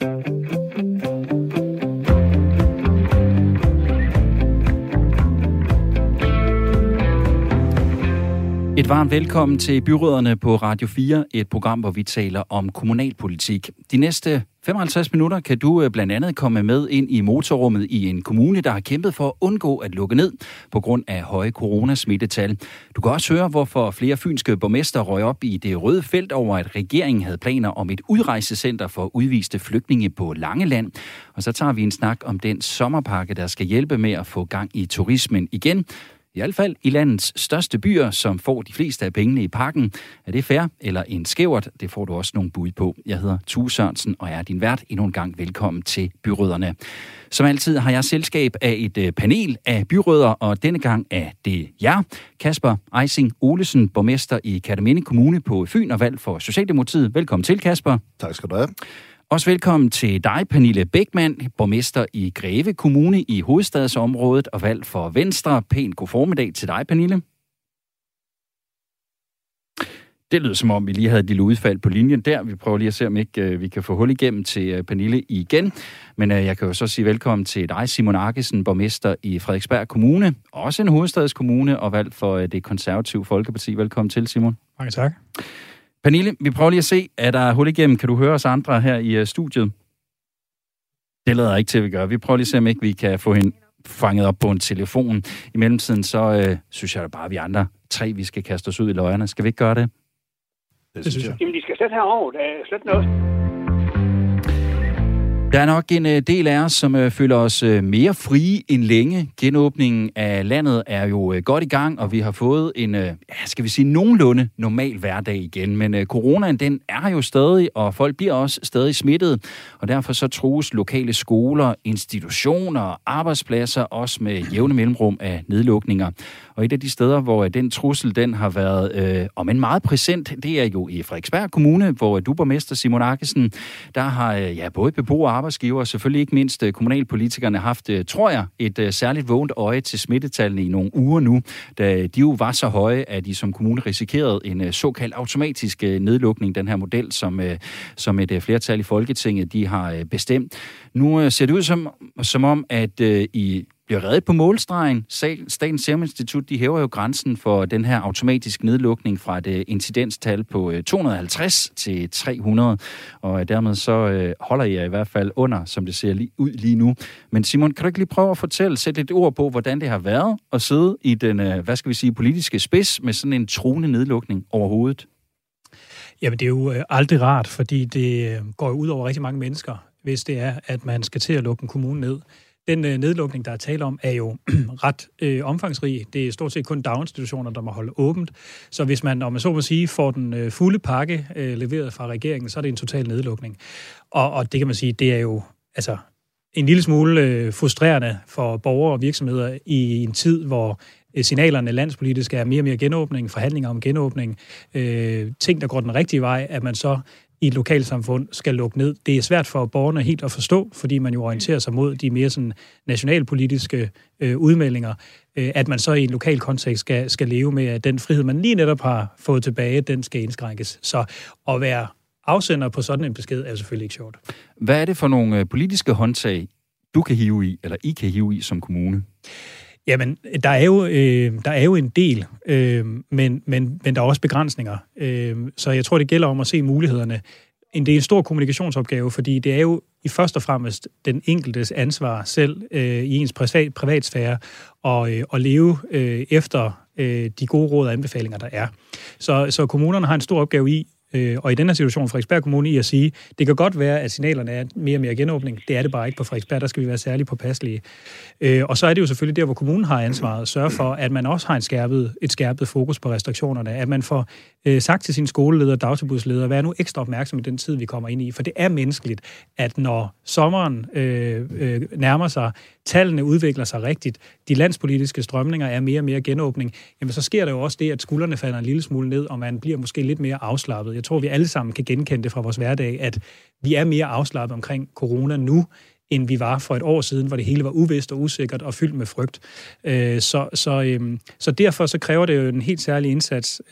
Et varmt velkommen til Byrådderne på Radio 4, et program, hvor vi taler om kommunalpolitik. De næste 55 minutter kan du blandt andet komme med ind i motorrummet i en kommune, der har kæmpet for at undgå at lukke ned på grund af høje coronasmittetal. Du kan også høre, hvorfor flere fynske borgmester røg op i det røde felt over, at regeringen havde planer om et udrejsecenter for udviste flygtninge på Langeland. Og så tager vi en snak om den sommerpakke, der skal hjælpe med at få gang i turismen igen. I hvert fald i landets største byer, som får de fleste af pengene i pakken. Er det fair eller en skævert? Det får du også nogle bud på. Jeg hedder Thue Sørensen og er din vært. Endnu en gang velkommen til Byrådderne. Som altid har jeg selskab af et panel af byrødder, og denne gang er det jer. Kasper Ejsing Olesen, borgmester i Kerteminde Kommune på Fyn og valg for Socialdemokratiet. Velkommen til, Kasper. Tak skal du have. Også velkommen til dig, Pernille Beckmann, borgmester i Greve Kommune i hovedstadsområdet og valgt for Venstre. Pænt god formiddag til dig, Pernille. Det lyder som om, vi lige havde et lille udfald på linjen der. Vi prøver lige at se, om ikke vi kan få hul igennem til Pernille igen. Men jeg kan jo så sige velkommen til dig, Simon Arkesen, borgmester i Frederiksberg Kommune. Også en hovedstadskommune og valgt for det konservative Folkeparti. Velkommen til, Simon. Mange tak. Pernille, vi prøver lige at se, er der hul igennem? Kan du høre os andre her i studiet? Det lader ikke til, at vi gør. Vi prøver lige at se, om ikke vi kan få hende fanget op på en telefon. I mellemtiden, så synes jeg da bare, vi andre tre, vi skal kaste os ud i løjerne. Skal vi ikke gøre det? Det synes jeg. Jamen, de skal slet herovre. Der er slet noget. Der er nok en del af os, som føler os mere frie end længe. Genåbningen af landet er jo godt i gang, og vi har fået en, skal vi sige, nogenlunde normal hverdag igen. Men coronaen, den er jo stadig, og folk bliver også stadig smittet. Og derfor så trues lokale skoler, institutioner og arbejdspladser også med jævne mellemrum af nedlukninger. Og et af de steder, hvor den trussel den har været om en meget præsent, det er jo i Frederiksberg Kommune, hvor du, borgmester Simon Arkesen, der har både beboere og arbejdsgivere, og selvfølgelig ikke mindst kommunalpolitikerne, haft, tror jeg, et særligt vågent øje til smittetallene i nogle uger nu, da de jo var så høje, at de som kommune risikerede en såkaldt automatisk nedlukning, den her model, som et flertal i Folketinget, de har bestemt. Nu ser det ud som om, at I bliver reddet på målstregen. Statens Serum Institut, de hæver jo grænsen for den her automatiske nedlukning fra et incidenstal på 250 til 300, og dermed så holder jeg i hvert fald under, som det ser ud lige nu. Men Simon, kan du ikke lige prøve at sætte lidt ord på, hvordan det har været at sidde i den, hvad skal vi sige, politiske spids med sådan en truende nedlukning overhovedet? Jamen, det er jo aldrig rart, fordi det går ud over rigtig mange mennesker, hvis det er, at man skal til at lukke en kommune ned. Den nedlukning, der er tale om, er jo ret omfangsrig. Det er stort set kun daginstitutioner, der må holde åbent. Så hvis man, om man så må sige, får den fulde pakke leveret fra regeringen, så er det en total nedlukning. Og det kan man sige, det er jo altså en lille smule frustrerende for borgere og virksomheder i en tid, hvor signalerne landspolitisk er mere og mere genåbning, forhandlinger om genåbning, ting, der går den rigtige vej, at man så i et lokalsamfund skal lukke ned. Det er svært for borgerne helt at forstå, fordi man jo orienterer sig mod de mere sådan nationalpolitiske udmeldinger, at man så i en lokal kontekst skal leve med, at den frihed, man lige netop har fået tilbage, den skal indskrænkes. Så at være afsender på sådan en besked er selvfølgelig ikke sjovt. Hvad er det for nogle politiske håndtag, du kan hive i, eller I kan hive i som kommune? Jamen, der er jo en del, men der er også begrænsninger. Så jeg tror, det gælder om at se mulighederne. Det er en stor kommunikationsopgave, fordi det er jo i først og fremmest den enkeltes ansvar selv i ens privatsfære og leve efter de gode råd og anbefalinger, der er. Så kommunerne har en stor opgave i, og i den her situation Frederiksberg Kommune, i at sige, det kan godt være, at signalerne er mere og mere genåbning. Det er det bare ikke på Frederiksberg. Der skal vi være særligt påpasselige. Og så er det jo selvfølgelig der, hvor kommunen har ansvaret at sørge for, at man også har et skærpet fokus på restriktionerne. At man får sagt til sine skoleledere og dagtilbudsledere, vær nu ekstra opmærksom i den tid, vi kommer ind i. For det er menneskeligt, at når sommeren nærmer sig, tallene udvikler sig rigtigt, de landspolitiske strømninger er mere og mere genåbning, jamen så sker der jo også det, at skuldrene falder en lille smule ned, og man bliver måske lidt mere afslappet. Jeg tror, vi alle sammen kan genkende det fra vores hverdag, at vi er mere afslappet omkring corona nu, end vi var for et år siden, hvor det hele var uvist og usikkert og fyldt med frygt. Så derfor så kræver det jo en helt særlig indsats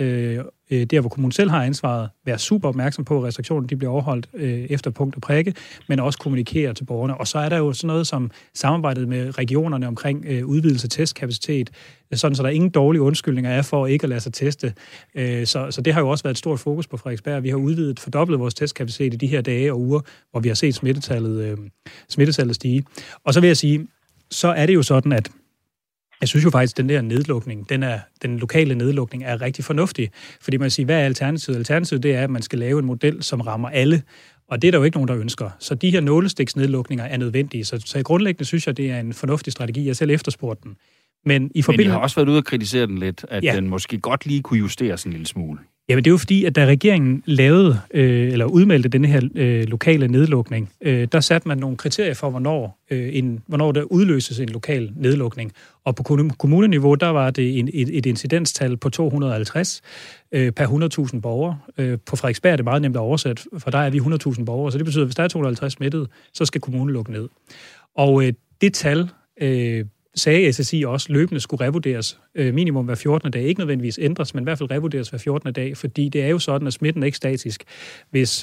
der hvor kommunen selv har ansvaret, være super opmærksom på, at restriktionerne de bliver overholdt efter punkt og prikke, men også kommunikere til borgerne. Og så er der jo sådan noget som samarbejdet med regionerne omkring udvidelse af testkapacitet, sådan så der ingen dårlige undskyldninger er for ikke at lade sig teste. Så det har jo også været et stort fokus på Frederiksberg. Vi har udvidet, fordoblet vores testkapacitet i de her dage og uger, hvor vi har set smittetallet stige. Og så vil jeg sige, så er det jo sådan, at jeg synes jo faktisk, at den der nedlukning, den lokale nedlukning, er rigtig fornuftig. Fordi man siger, hvad er alternativet? Alternativet det er, at man skal lave en model, som rammer alle. Og det er der jo ikke nogen, der ønsker. Så de her nålestiksnedlukninger er nødvendige. Så grundlæggende synes jeg, det er en fornuftig strategi. Jeg selv efterspurgte den. Men I har også været ude og kritisere den lidt, at den måske godt lige kunne justeres en lille smule. Jamen det er jo fordi, at da regeringen lavede, eller udmeldte denne her lokale nedlukning, der satte man nogle kriterier for, hvornår der udløses en lokal nedlukning. Og på kommuneniveau, der var det et incidenstal på 250 per 100.000 borgere. På Frederiksberg er det meget nemt at oversætte, for der er vi 100.000 borgere, så det betyder, at hvis der er 250 smittede, så skal kommunen lukke ned. Og det tal... sagde SSI også, løbende skulle revurderes minimum hver 14. dag. Ikke nødvendigvis ændres, men i hvert fald revurderes hver 14. dag, fordi det er jo sådan, at smitten er ikke statisk. Hvis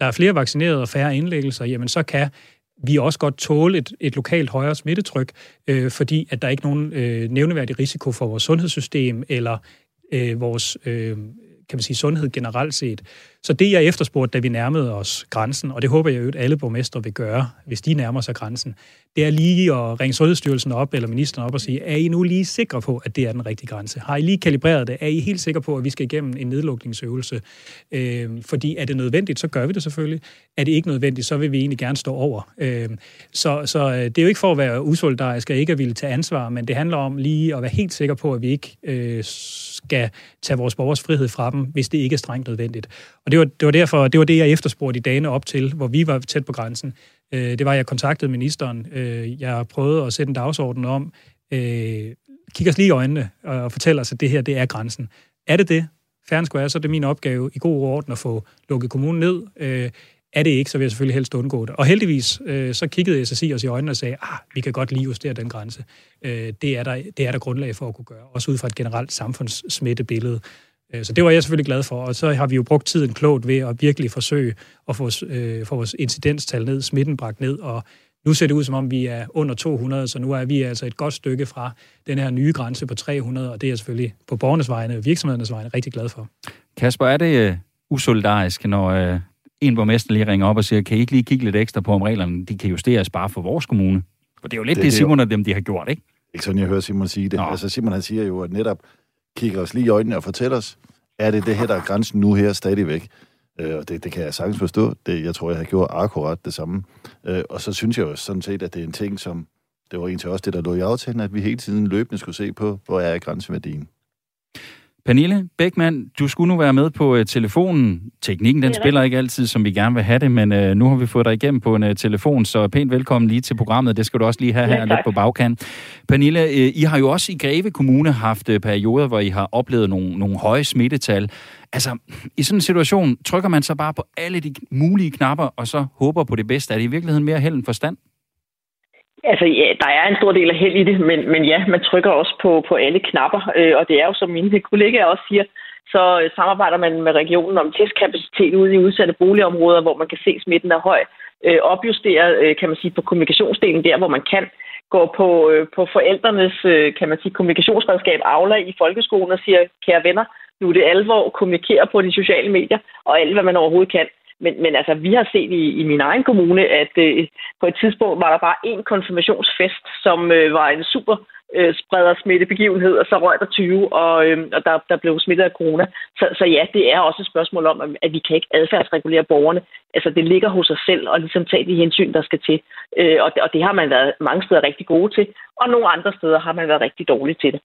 der er flere vaccinerede og færre indlæggelser, jamen så kan vi også godt tåle et lokalt højere smittetryk, fordi at der ikke er nogen nævneværdig risiko for vores sundhedssystem eller vores... kan man sige, sundhed generelt set. Så det, jeg efterspurgte, da vi nærmede os grænsen, og det håber jeg jo, at alle borgmestre vil gøre, hvis de nærmer sig grænsen, det er lige at ringe Sundhedsstyrelsen op, eller ministeren op og sige, er I nu lige sikre på, at det er den rigtige grænse? Har I lige kalibreret det? Er I helt sikre på, at vi skal igennem en nedlukningsøvelse? Fordi er det nødvendigt, så gør vi det selvfølgelig. Er det ikke nødvendigt, så vil vi egentlig gerne stå over. Så det er jo ikke for at være usolidarisk og ikke at ville tage ansvar, men det handler om lige at være helt sikker på, at vi ikke skal tage vores borgers frihed fra dem, hvis det ikke er strengt nødvendigt. Og det var det, jeg efterspurgte i dagene op til, hvor vi var tæt på grænsen. Det var, jeg kontaktede ministeren. Jeg prøvede at sætte en dagsorden om, kig os lige i øjnene og fortæl os, at det her, det er grænsen. Er det det? Fair square, så er det min opgave i god orden at få lukket kommunen ned. Er det ikke, så vil jeg selvfølgelig helst undgå det. Og heldigvis, så kiggede SSI os i øjnene og sagde, vi kan godt lige justere den grænse. Det er der grundlag for at kunne gøre, også ud fra et generelt samfundssmittebillede. Så det var jeg selvfølgelig glad for, og så har vi jo brugt tiden klogt ved at virkelig forsøge at få vores incidenstal ned, smitten bragt ned, og nu ser det ud, som om vi er under 200, så nu er vi altså et godt stykke fra den her nye grænse på 300, og det er jeg selvfølgelig på borgernes vegne og virksomhedernes vegne rigtig glad for. Kasper, er det usolidarisk, når en borgmester lige ringer op og siger, kan I ikke lige kigge lidt ekstra på, om reglerne de kan justeres bare for vores kommune? For det er jo lidt det Simon og dem, de har gjort, ikke? Ikke sådan, jeg hører Simon sige det. Nå. Altså Simon, han siger jo, at netop kigger os lige i øjnene og fortæller os, er det her, der er grænsen nu her stadigvæk? Og det kan jeg sagtens forstå. Jeg tror, jeg har gjort akkurat det samme. Og så synes jeg jo sådan set, at det er en ting, som det var egentlig også det, der lå i aftalen, at vi hele tiden løbende skulle se på, hvor er grænseværdien. Pernille Beckmann, du skulle nu være med på telefonen. Teknikken, den spiller ikke altid, som vi gerne vil have det, men nu har vi fået dig igennem på en telefon, så pænt velkommen lige til programmet. Det skal du også lige have her lidt på bagkant. Pernille, I har jo også i Greve Kommune haft perioder, hvor I har oplevet nogle høje smittetal. Altså, i sådan en situation trykker man så bare på alle de mulige knapper, og så håber på det bedste. Er det i virkeligheden mere held end forstand? Altså, ja, der er en stor del af held i det, men ja, man trykker også på alle knapper, og det er jo, som mine kollegaer også siger, så samarbejder man med regionen om testkapacitet ude i udsatte boligområder, hvor man kan se, smitten er høj, opjusterer, kan man sige, på kommunikationsdelen der, hvor man kan gå på forældrenes, kan man sige, kommunikationsredskab, Aula i folkeskolen og siger, kære venner, nu er det alvor, kommunikerer på de sociale medier og alt, hvad man overhovedet kan. Men altså, vi har set i min egen kommune, at på et tidspunkt var der bare en konfirmationsfest, som var en super spreder smittebegivenhed, og så røg der 20, og der blev smittet af corona. Så ja, det er også et spørgsmål om, at vi kan ikke adfærdsregulere borgerne. Altså, det ligger hos os selv, og ligesom tage de hensyn, der skal til. Og det har man været mange steder rigtig gode til, og nogle andre steder har man været rigtig dårlig til det.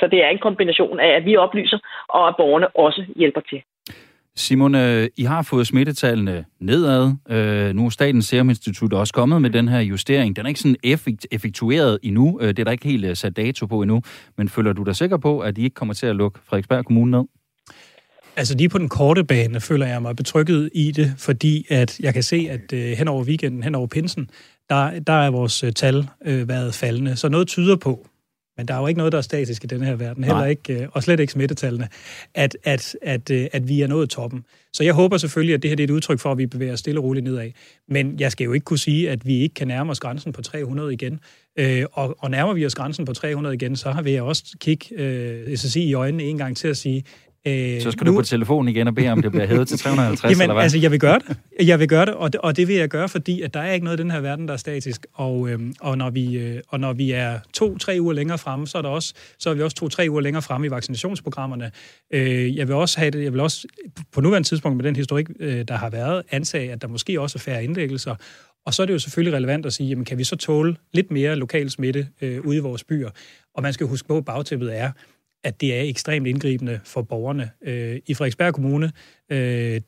Så det er en kombination af, at vi oplyser, og at borgerne også hjælper til. Simon, I har fået smittetallene nedad. Nu er Statens Serum Institut også kommet med den her justering. Den er ikke sådan effektueret endnu. Det er der ikke helt sat dato på endnu. Men føler du dig sikker på, at I ikke kommer til at lukke Frederiksberg Kommune ned? Altså lige på den korte bane føler jeg mig betrykket i det, fordi at jeg kan se, at hen over weekenden, hen over pinsen, der er vores tal været faldende. Så noget tyder på, Men der er jo ikke noget, der er statisk i den her verden, heller ikke, og slet ikke smittetallene, at vi er nået toppen. Så jeg håber selvfølgelig, at det her er et udtryk for, at vi bevæger os stille og roligt nedad. Men jeg skal jo ikke kunne sige, at vi ikke kan nærme os grænsen på 300 igen. Og nærmer vi os grænsen på 300 igen, så vil jeg også kigge SSI i øjnene en gang til at sige... Så skal du på telefonen igen og bede om, det bliver hævet til 350, jamen, eller hvad? Altså, jeg vil gøre det, og det vil jeg gøre, fordi at der er ikke noget i den her verden, der er statisk, og når vi er 2-3 uger længere fremme, så er vi også 2-3 uger længere fremme i vaccinationsprogrammerne. Jeg vil også på nuværende tidspunkt med den historik, der har været, ansage, at der måske også er færre indlæggelser. Og så er det jo selvfølgelig relevant at sige, jamen, kan vi så tåle lidt mere lokal smitte ude i vores byer? Og man skal huske på, at bagtæppet er, at det er ekstremt indgribende for borgerne. I Frederiksberg Kommune,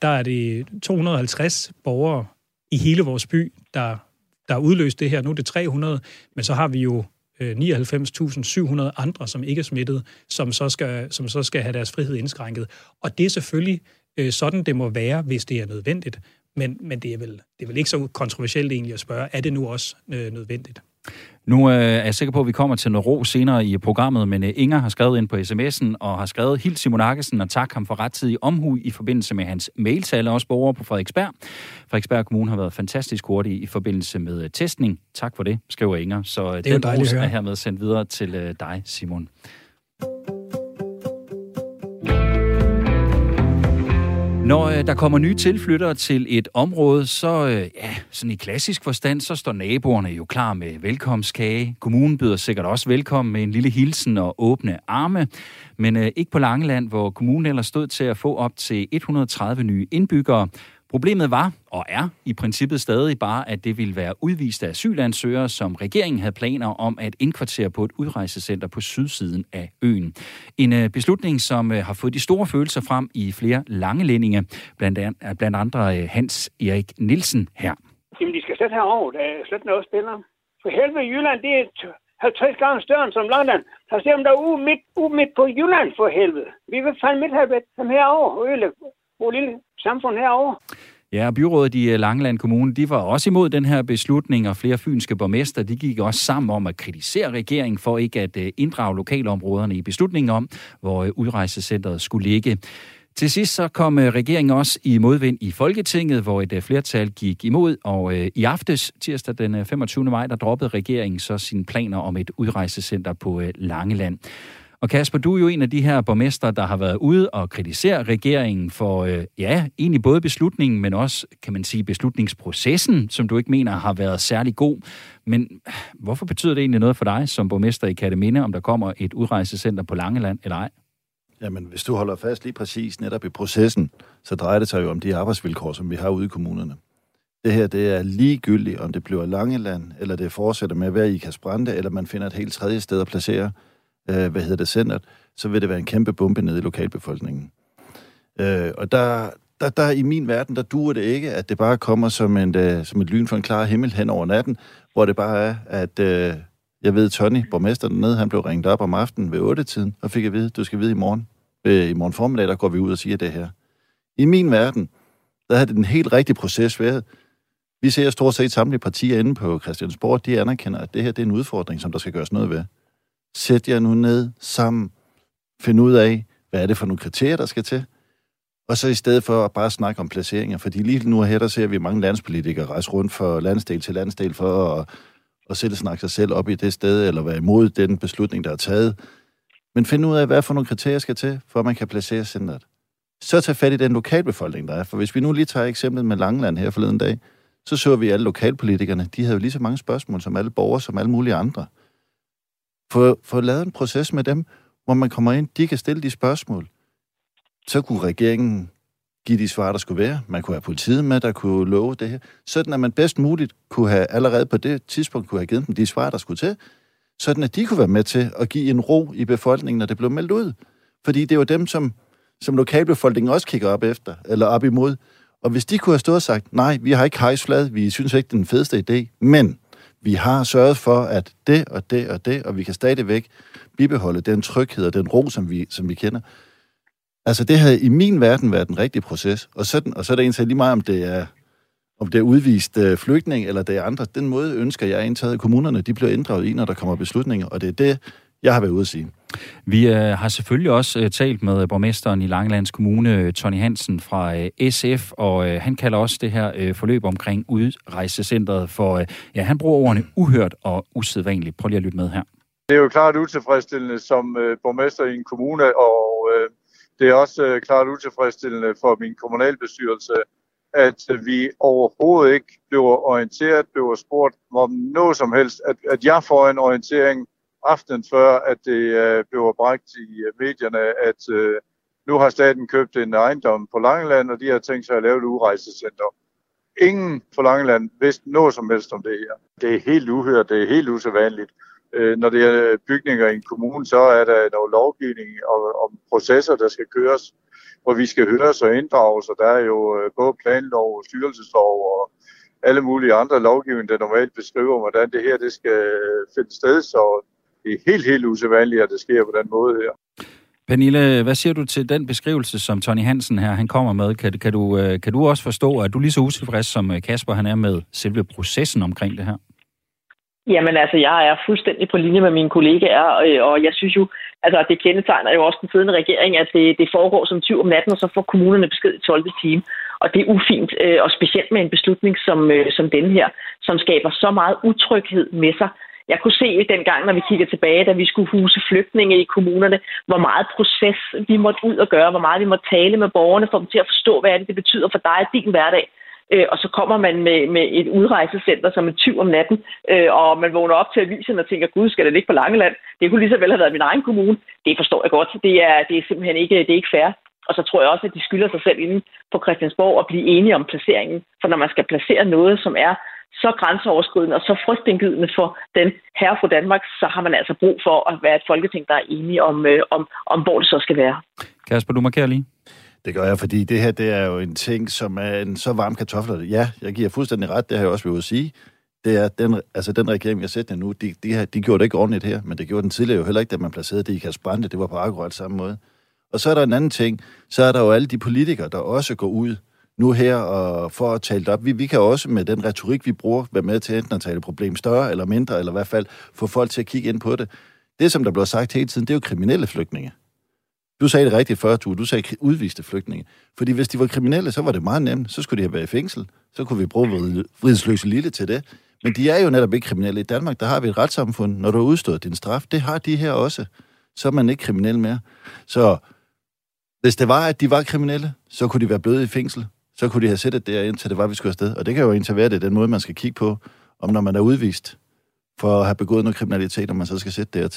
der er det 250 borgere i hele vores by, der udløst det her. Nu er det 300, men så har vi jo 99.700 andre, som ikke er smittet, som så skal have deres frihed indskrænket. Og det er selvfølgelig sådan, det må være, hvis det er nødvendigt. Men det er vel ikke så kontroversielt egentlig at spørge, er det nu også nødvendigt? Nu er jeg sikker på, at vi kommer til noget ro senere i programmet, men Inger har skrevet ind på sms'en og har skrevet hils Simon Arkesen og tak ham for rettidig omhu i forbindelse med hans mailtale, også borgere på Frederiksberg. Frederiksberg Kommune har været fantastisk hurtig i forbindelse med testning. Tak for det, skriver Inger. Så den ros er hermed sendt videre til dig, Simon. Når der kommer nye tilflyttere til et område, så sådan i klassisk forstand, så står naboerne jo klar med velkomstkage. Kommunen byder sikkert også velkommen med en lille hilsen og åbne arme. Men ikke på Langeland, hvor kommunen ellers stod til at få op til 130 nye indbyggere. Problemet var, og er i princippet stadig bare, at det ville være udviste asylansøgere, som regeringen havde planer om at indkvartere på et udrejsecenter på sydsiden af øen. En beslutning, som har fået de store følelser frem i flere langelændinge, blandt andre Hans-Erik Nielsen her. Jamen, de skal slet herovre, der er slet noget spiller. For helvede, Jylland, det er 50 gange større som London. Så ser man der ude midt på Jylland, for helvede. Vi vil fandme midt herovre og ødelægge vores lille samfund herovre. Ja, byrådet i Langeland Kommune, de var også imod den her beslutning, og flere fynske borgmester, de gik også sammen om at kritisere regeringen for ikke at inddrage lokalområderne i beslutningen om, hvor udrejsecentret skulle ligge. Til sidst så kom regeringen også i modvind i Folketinget, hvor et flertal gik imod, og i aftes, tirsdag den 25. maj, der droppede regeringen så sine planer om et udrejsecenter på Langeland. Og Kasper, du er jo en af de her borgmester, der har været ude og kritisere regeringen for, egentlig både beslutningen, men også, kan man sige, beslutningsprocessen, som du ikke mener har været særlig god. Men hvorfor betyder det egentlig noget for dig som borgmester i Kerteminde, om der kommer et udrejsecenter på Langeland eller ej? Jamen, hvis du holder fast lige præcis netop i processen, så drejer det sig jo om de arbejdsvilkår, som vi har ude i kommunerne. Det her, det er ligegyldigt, om det bliver Langeland, eller det fortsætter med at være i Brande, eller man finder et helt tredje sted at placere centret, så vil det være en kæmpe bombe nede i lokalbefolkningen. Og der i min verden, der duer det ikke, at det bare kommer som et lyn fra en klar himmel hen over natten, hvor det bare er, at jeg ved, Tony, borgmesteren dernede, han blev ringet op om aftenen ved 8-tiden, og fik at vide, du skal vide i morgen formiddag, der går vi ud og siger det her. I min verden, der har det den helt rigtige proces været. Vi ser stort set samtlige partier inde på Christiansborg, de anerkender, at det her, det er en udfordring, som der skal gøres noget ved. Sæt jer nu ned sammen, find ud af, hvad er det for nogle kriterier, der skal til, og så i stedet for at bare snakke om placeringer, fordi lige nu her, der ser vi mange landspolitikere rejse rundt fra landsdel til landsdel for at selv snakke sig selv op i det sted, eller være imod den beslutning, der er taget. Men find ud af, hvad for nogle kriterier skal til, for at man kan placere centret. Så tag fat i den lokalbefolkning, der er, for hvis vi nu lige tager eksemplet med Langeland her forleden dag, så vi alle lokalpolitikerne, de havde jo lige så mange spørgsmål som alle borgere, som alle mulige andre. Få lavet en proces med dem, hvor man kommer ind, de kan stille de spørgsmål. Så kunne regeringen give de svar, der skulle være. Man kunne have politiet med, der kunne love det her. Sådan at man bedst muligt kunne have, allerede på det tidspunkt, kunne have givet dem de svar, der skulle til. Sådan at de kunne være med til at give en ro i befolkningen, når det blev meldt ud. Fordi det er jo dem, som lokalbefolkningen også kigger op efter, eller op imod. Og hvis de kunne have stået og sagt, nej, vi har ikke hejsflad, vi synes ikke, det er den fedeste idé, men vi har sørget for, at det, og vi kan stadigvæk bibeholde den tryghed og den ro, som vi kender. Altså, det havde i min verden været en rigtig proces. Og så er det egentlig lige meget, om det er udvist flygtning eller det er andre. Den måde ønsker jeg indtaget, kommunerne, de bliver inddraget i, når der kommer beslutninger. Og det er det, jeg har været ude at sige. Vi har selvfølgelig også talt med borgmesteren i Langelands Kommune, Tony Hansen fra SF, og han kalder også det her forløb omkring udrejsecentret for, ja, han bruger ordene uhørt og usædvanligt. Prøv lige at lytte med her. Det er jo klart utilfredsstillende som borgmester i en kommune, og det er også klart utilfredsstillende for min kommunalbestyrelse, at vi overhovedet ikke bliver orienteret, bliver spurgt om noget som helst, at jeg får en orientering aftenen før, at det bliver bragt i medierne, at nu har staten købt en ejendom på Langeland, og de har tænkt sig at lave et udrejsecenter. Ingen på Langeland vidste noget som helst om det her. Det er helt uhørt, det er helt usædvanligt. Når det er bygninger i en kommune, så er der noget lovgivning om processer, der skal køres, hvor vi skal høres og inddrages, og der er jo både planlov, styrelseslov og alle mulige andre lovgivninger, der normalt beskriver, hvordan det her det skal finde sted, så det er helt, helt usædvanligt, at det sker på den måde her. Pernille, hvad siger du til den beskrivelse, som Tony Hansen her han kommer med? Kan du også forstå, at du er lige så utilfreds som Kasper han er med selve processen omkring det her? Jamen altså, jeg er fuldstændig på linje med mine kollegaer, og jeg synes jo, altså det kendetegner jo også den siddende regering, at det foregår som 20 om natten, og så får kommunerne besked i 12. time. Og det er ufint, og specielt med en beslutning som denne her, som skaber så meget utryghed med sig. Jeg kunne se dengang, når vi kigger tilbage, da vi skulle huse flygtninge i kommunerne, hvor meget proces vi måtte ud og gøre, hvor meget vi måtte tale med borgerne for dem til at forstå, hvad det betyder for dig og din hverdag. Og så kommer man med et udrejsecenter som en tyv om natten, og man vågner op til avisen og tænker, gud, skal det ligge på Langeland? Det kunne lige så vel have været min egen kommune. Det forstår jeg godt. Det er simpelthen ikke, det er ikke fair. Og så tror jeg også, at de skylder sig selv inde på Christiansborg at blive enige om placeringen. For når man skal placere noget, som er så grænseoverskridende og så frygtindgydende for den herre fra Danmark, så har man altså brug for at være et folketing, der er enige om hvor det så skal være. Kasper, du markerer lige. Det gør jeg, fordi det her, det er jo en ting, som er en så varm kartofler. Ja, jeg giver fuldstændig ret, det har jeg også ved at sige. Det er, den regering, jeg sætter nu, de gjorde det ikke ordentligt her, men det gjorde den tidligere jo heller ikke, da man placerede det i Kerteminde. Det var på akkurat samme måde. Og så er der en anden ting, så er der jo alle de politikere, der også går ud nu her og for at tale det op. Vi kan også med den retorik, vi bruger, være med til enten at tale problem større eller mindre, eller i hvert fald få folk til at kigge ind på det. Det, som der bliver sagt hele tiden, det er jo kriminelle flygtninge. Du sagde det rigtigt før, du sagde udviste flygtninge. Fordi hvis de var kriminelle, så var det meget nemt. Så skulle de have været i fængsel. Så kunne vi bruge vridsløse lille til det. Men de er jo netop ikke kriminelle. I Danmark, der har vi et retssamfund. Når du har udstået din straf, det har de her også. Så er man ikke kriminel mere. Så hvis det var, at de var kriminelle, så kunne de være blevet i fængsel. Så kunne de have sættet der indtil det var, vi skulle afsted. Og det kan jo intervere det den måde, man skal kigge på, om når man er udvist for at have begået noget kriminalitet, og man så skal sætte der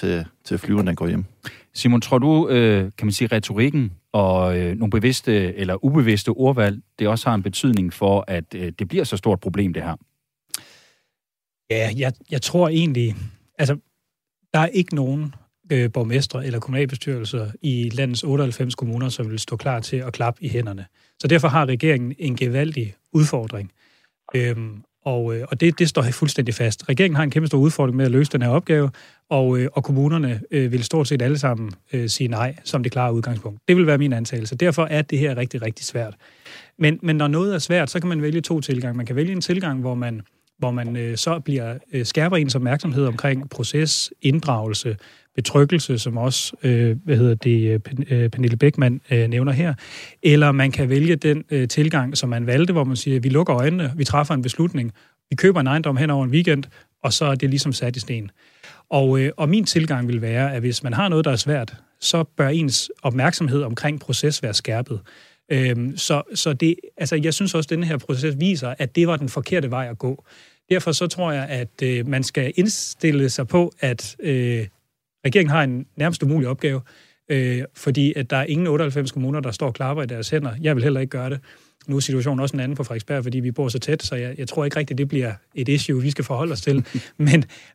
til flyveren, der går hjem. Simon, tror du, kan man sige, retorikken og nogle bevidste eller ubevidste ordvalg, det også har en betydning for, at det bliver så stort problem, det her? Ja, jeg tror egentlig, altså, der er ikke nogen borgmestre eller kommunalbestyrelser i landets 98 kommuner, som vil stå klar til at klappe i hænderne. Så derfor har regeringen en gevaldig udfordring. Og det står fuldstændig fast. Regeringen har en kæmpe stor udfordring med at løse den her opgave, og kommunerne vil stort set alle sammen sige nej, som det klare udgangspunkt. Det vil være min antagelse. Derfor er det her rigtig, rigtig svært. Men når noget er svært, så kan man vælge to tilgange. Man kan vælge en tilgang, hvor man så skærper ens opmærksomhed omkring proces, inddragelse, betrykkelse, som også Pernille Beckmann nævner her. Eller man kan vælge den tilgang, som man valgte, hvor man siger, at vi lukker øjnene, vi træffer en beslutning, vi køber en ejendom hen over en weekend, og så er det ligesom sat i sten. Og min tilgang vil være, at hvis man har noget, der er svært, så bør ens opmærksomhed omkring proces være skærpet. Så det, altså jeg synes også, at denne her proces viser, at det var den forkerte vej at gå. Derfor så tror jeg, at man skal indstille sig på, at regeringen har en nærmest umulig opgave, fordi at der er ingen 98 kommuner, der står og klapper i deres hænder. Jeg vil heller ikke gøre det. Nu er situationen også en anden på Frederiksberg, fordi vi bor så tæt, så jeg tror ikke rigtigt, det bliver et issue, vi skal forholde os til.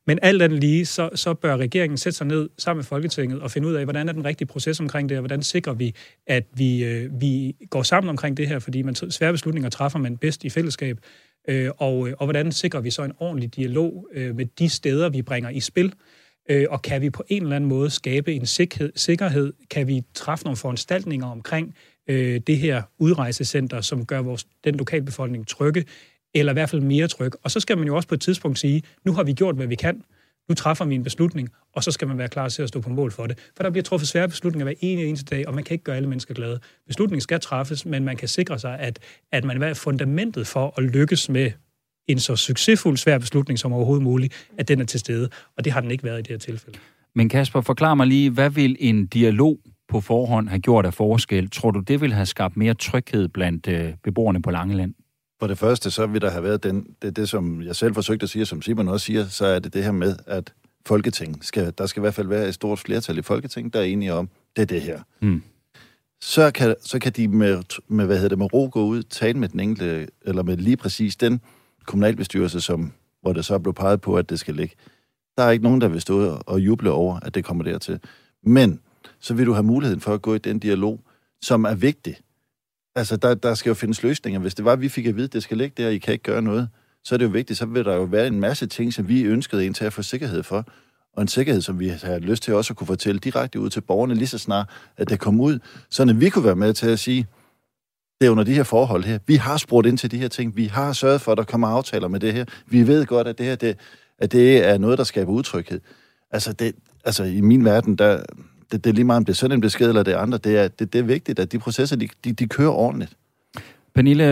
Men alt andet lige, så bør regeringen sætte sig ned sammen med Folketinget og finde ud af, hvordan er den rigtige proces omkring det, og hvordan sikrer vi, at vi går sammen omkring det her, fordi man svære beslutninger træffer man bedst i fællesskab, og hvordan sikrer vi så en ordentlig dialog med de steder, vi bringer i spil, og kan vi på en eller anden måde skabe en sikkerhed, kan vi træffe nogle foranstaltninger omkring det her udrejsecenter, som gør den lokalbefolkning trygge, eller i hvert fald mere tryg. Og så skal man jo også på et tidspunkt sige, nu har vi gjort, hvad vi kan. Nu træffer vi en beslutning, og så skal man være klar til at stå på mål for det. For der bliver truffet svære beslutninger hver eneste dag, og man kan ikke gøre alle mennesker glade. Beslutningen skal træffes, men man kan sikre sig, at man er fundamentet for at lykkes med en så succesfuld svær beslutning som overhovedet muligt, at den er til stede. Og det har den ikke været i det her tilfælde. Men Kasper, forklar mig lige, hvad vil en dialog på forhånd have gjort af forskel? Tror du, det vil have skabt mere tryghed blandt beboerne på Langeland? For det første, så vil der have været det, som jeg selv forsøgte at sige, som Simon også siger, så er det det her med, at Folketinget der skal i hvert fald være et stort flertal i Folketinget, der er enige om, det er det her. Mm. Så kan de med ro gå ud, tale med den enkelte, eller med lige præcis den kommunalbestyrelse, hvor det så blev peget på, at det skal ligge. Der er ikke nogen, der vil stå og juble over, at det kommer dertil. Men så vil du have muligheden for at gå i den dialog, som er vigtig. Altså, der skal jo findes løsninger. Hvis det var, vi fik at vide, at det skal ligge der, og I kan ikke gøre noget, så er det jo vigtigt. Så vil der jo være en masse ting, som vi ønskede en til at få sikkerhed for. Og en sikkerhed, som vi har lyst til også at kunne fortælle direkte ud til borgerne, lige så snart, at det kom ud. Sådan at vi kunne være med til at sige, det er under de her forhold her. Vi har spurgt ind til de her ting. Vi har sørget for, at der kommer aftaler med det her. Vi ved godt, at det her det er noget, der skaber utryghed. Altså, i min verden, der... Det er lige meget, om det er sådan en besked eller det andre. Det er vigtigt, at de processer, de kører ordentligt. Pernille,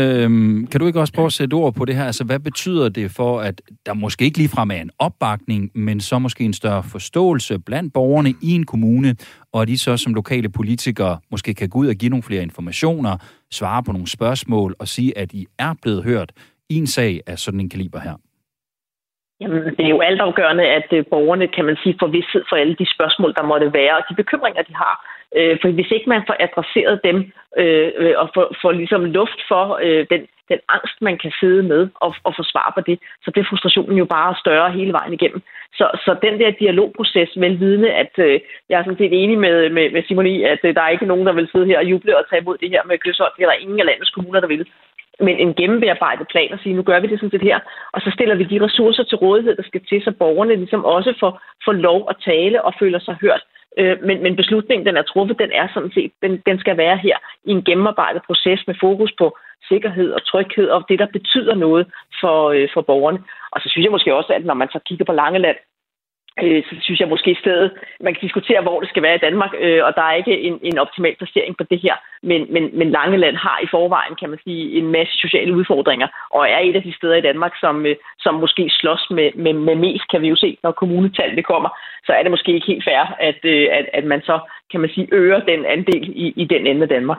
kan du ikke også prøve at sætte ord på det her? Altså, hvad betyder det for, at der måske ikke ligefrem er en opbakning, men så måske en større forståelse blandt borgerne i en kommune, og at de så som lokale politikere måske kan gå ud og give nogle flere informationer, svare på nogle spørgsmål og sige, at I er blevet hørt i en sag af sådan en kaliber her? Jamen, det er jo altafgørende, at borgerne, kan man sige, får vished for alle de spørgsmål, der måtte være, og de bekymringer, de har. For hvis ikke man får adresseret dem, og får ligesom luft for den angst, man kan sidde med, og få svar på det, så bliver frustrationen jo bare større hele vejen igennem. Så den der dialogproces, velvidende, at jeg er sådan set enig med Simon i, at der er ikke nogen, der vil sidde her og juble og tage imod det her med kysshånd, det er der ingen af landets kommuner, der vil. Men en gennembearbejdet plan og sige, nu gør vi det sådan set her, og så stiller vi de ressourcer til rådighed, der skal til, så borgerne ligesom også får lov at tale og føler sig hørt. Men beslutningen, den er truffet, den er sådan set, den skal være her i en gennemarbejdet proces med fokus på sikkerhed og tryghed og det, der betyder noget for borgerne. Og så synes jeg måske også, at når man så kigger på Langeland, så synes jeg måske i stedet, man kan diskutere, hvor det skal være i Danmark, og der er ikke en optimal placering på det her. Men Langeland har i forvejen, kan man sige, en masse sociale udfordringer, og er et af de steder i Danmark, som måske slås med mest, kan vi jo se, når kommunetallene kommer. Så er det måske ikke helt fair, at man så, kan man sige, øger den andel i den ende af Danmark.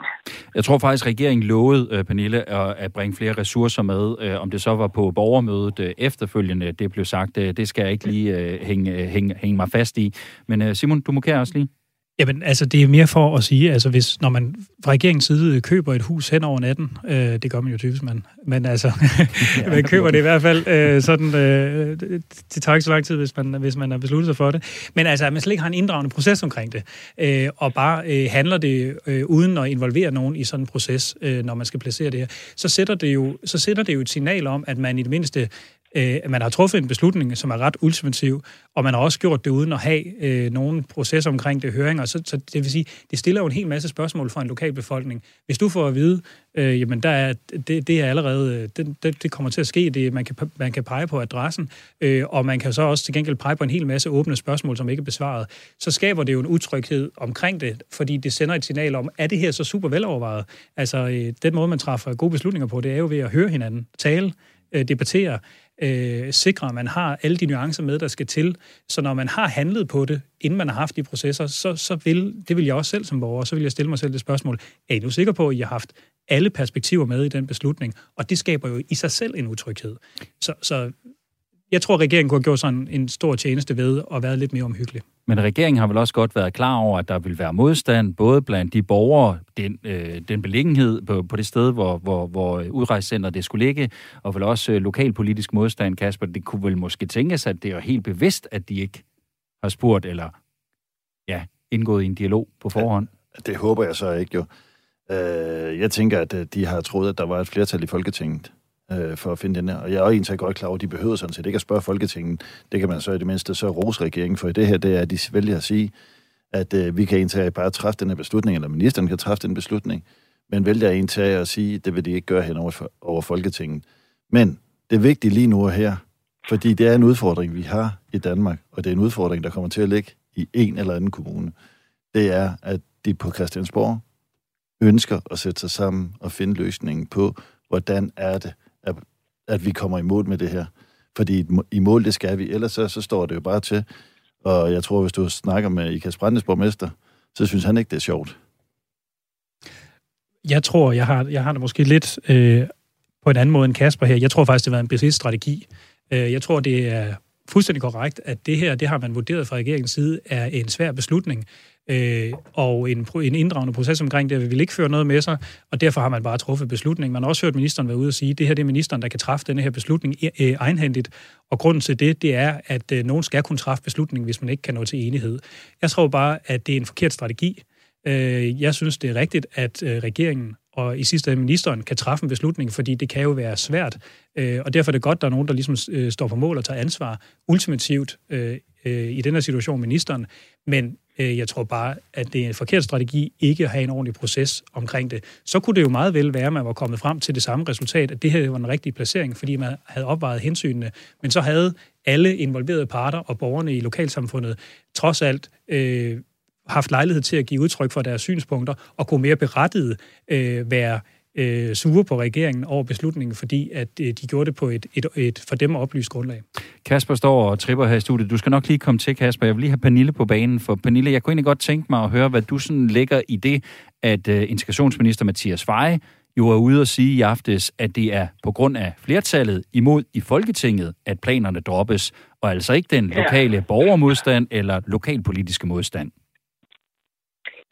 Jeg tror faktisk, regeringen lovede, Pernille, at bringe flere ressourcer med. Om det så var på borgermødet efterfølgende, det blev sagt, det skal jeg ikke lige hænge mig fast i. Men Simon, du markerer også lige. Jamen, altså, det er mere for at sige, altså, hvis, når man fra regeringens side køber et hus hen over natten, det gør man jo typisk, men altså, ja, man køber det i hvert fald sådan, det tager ikke så lang tid, hvis man har besluttet sig for det, men altså, at man slet ikke har en inddragende proces omkring det, og bare handler det uden at involvere nogen i sådan en proces, når man skal placere det her, så sætter det jo et signal om, at man i det mindste man har truffet en beslutning, som er ret ultimativ, og man har også gjort det uden at have nogen processer omkring det, høringer. Så det vil sige, det stiller jo en hel masse spørgsmål fra en lokal befolkning. Hvis du får at vide, jamen der er, det er allerede, det kommer til at ske, det, man kan pege på adressen, og man kan så også til gengæld pege på en hel masse åbne spørgsmål, som ikke er besvaret, så skaber det jo en utryghed omkring det, fordi det sender et signal om, er det her så super velovervejet? Altså, den måde, man træffer gode beslutninger på, det er jo ved at høre hinanden, tale, debattere, sikre, at man har alle de nuancer med, der skal til. Så når man har handlet på det, inden man har haft de processer, så vil jeg også selv som borger, så vil jeg stille mig selv det spørgsmål, er I nu sikker på, at I har haft alle perspektiver med i den beslutning? Og det skaber jo i sig selv en utryghed. Så jeg tror, regeringen kunne have gjort sådan en stor tjeneste ved at være lidt mere omhyggelig. Men regeringen har vel også godt været klar over, at der vil være modstand, både blandt de borgere, den beliggenhed på det sted, hvor udrejsecenteret det skulle ligge, og vel også lokalpolitisk modstand, Kasper. Det kunne vel måske tænkes, at det er helt bevidst, at de ikke har spurgt eller indgået i en dialog på forhånd. Ja, det håber jeg så ikke jo. Jeg tænker, at de har troet, at der var et flertal i Folketinget for at finde den her. Og jeg er egentlig godt klar over, at de behøver sådan set ikke at spørge Folketinget. Det kan man så i det mindste så rose regeringen for i det her, det er, at de vælger at sige, at vi kan egentlig bare træffe den her beslutning, eller ministeren kan træffe den beslutning, men vælger egentlig at sige, at det vil de ikke gøre hen over Folketinget. Men det vigtige lige nu og her, Fordi det er en udfordring, vi har i Danmark, og det er en udfordring, der kommer til at ligge i en eller anden kommune. Det er, at de på Christiansborg ønsker at sætte sig sammen og finde løsningen på, hvordan er det, at vi kommer i mål med det her. Fordi i mål, det skal vi. Ellers så står det jo bare til. Og jeg tror, hvis du snakker med Ikast Brandes borgmester, så synes han ikke, det er sjovt. Jeg tror, jeg har det måske lidt på en anden måde end Kasper her. Jeg tror faktisk, det har været en bevidst strategi. Jeg tror, det er fuldstændig korrekt, at det her, det har man vurderet fra regeringens side, er en svær beslutning. Og en inddragende proces omkring det, vi vil ikke føre noget med sig, og derfor har man bare truffet beslutningen. Man har også hørt ministeren være ude og sige, at det her, det er ministeren, der kan træffe denne her beslutning egenhændigt, og grunden til det er, at nogen skal kunne træffe beslutningen, hvis man ikke kan nå til enighed. Jeg tror bare, at det er en forkert strategi. Jeg synes, det er rigtigt, at regeringen og i sidste ende ministeren kan træffe en beslutning, fordi det kan jo være svært, og derfor er det godt, at der er nogen, der ligesom står på mål og tager ansvar ultimativt i den her situation, ministeren, men jeg tror bare, at det er en forkert strategi ikke at have en ordentlig proces omkring det. Så kunne det jo meget vel være, at man var kommet frem til det samme resultat, at det her var en rigtig placering, fordi man havde opvejet hensynene. Men så havde alle involverede parter og borgerne i lokalsamfundet trods alt haft lejlighed til at give udtryk for deres synspunkter og kunne mere berettiget være sure på regeringen over beslutningen, fordi at de gjorde det på et for dem oplyst grundlag. Kasper står og tripper her i studiet. Du skal nok lige komme til, Kasper. Jeg vil lige have Pernille på banen, for Pernille, jeg kunne egentlig godt tænke mig at høre, hvad du sådan lægger i det, at integrationsminister Mathias Tesfaye jo er ude og sige i aftes, at det er på grund af flertallet imod i Folketinget, at planerne droppes, og altså ikke den lokale borgermodstand eller lokalpolitiske modstand.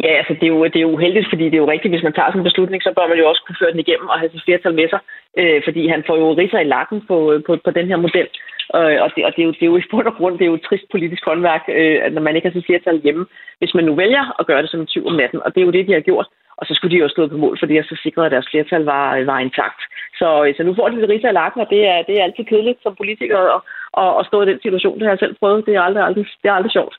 Ja, altså det er jo uheldigt, fordi det er jo rigtigt, hvis man tager sådan en beslutning, så bør man jo også kunne føre den igennem og have sit flertal med sig, fordi han får jo ridser i lakken på den her model, og det er jo i bund og grund, det er jo et trist politisk håndværk, at når man ikke har sit flertal hjemme, hvis man nu vælger at gøre det som en tyv om natten, og det er jo det, de har gjort, og så skulle de jo stå på mål for det, og så sikrede, at deres flertal var intakt. Så nu får de lidt ridser i lakken, og det er altid kedeligt som politiker at stå i den situation, det har jeg selv prøvet, det er aldrig sjovt.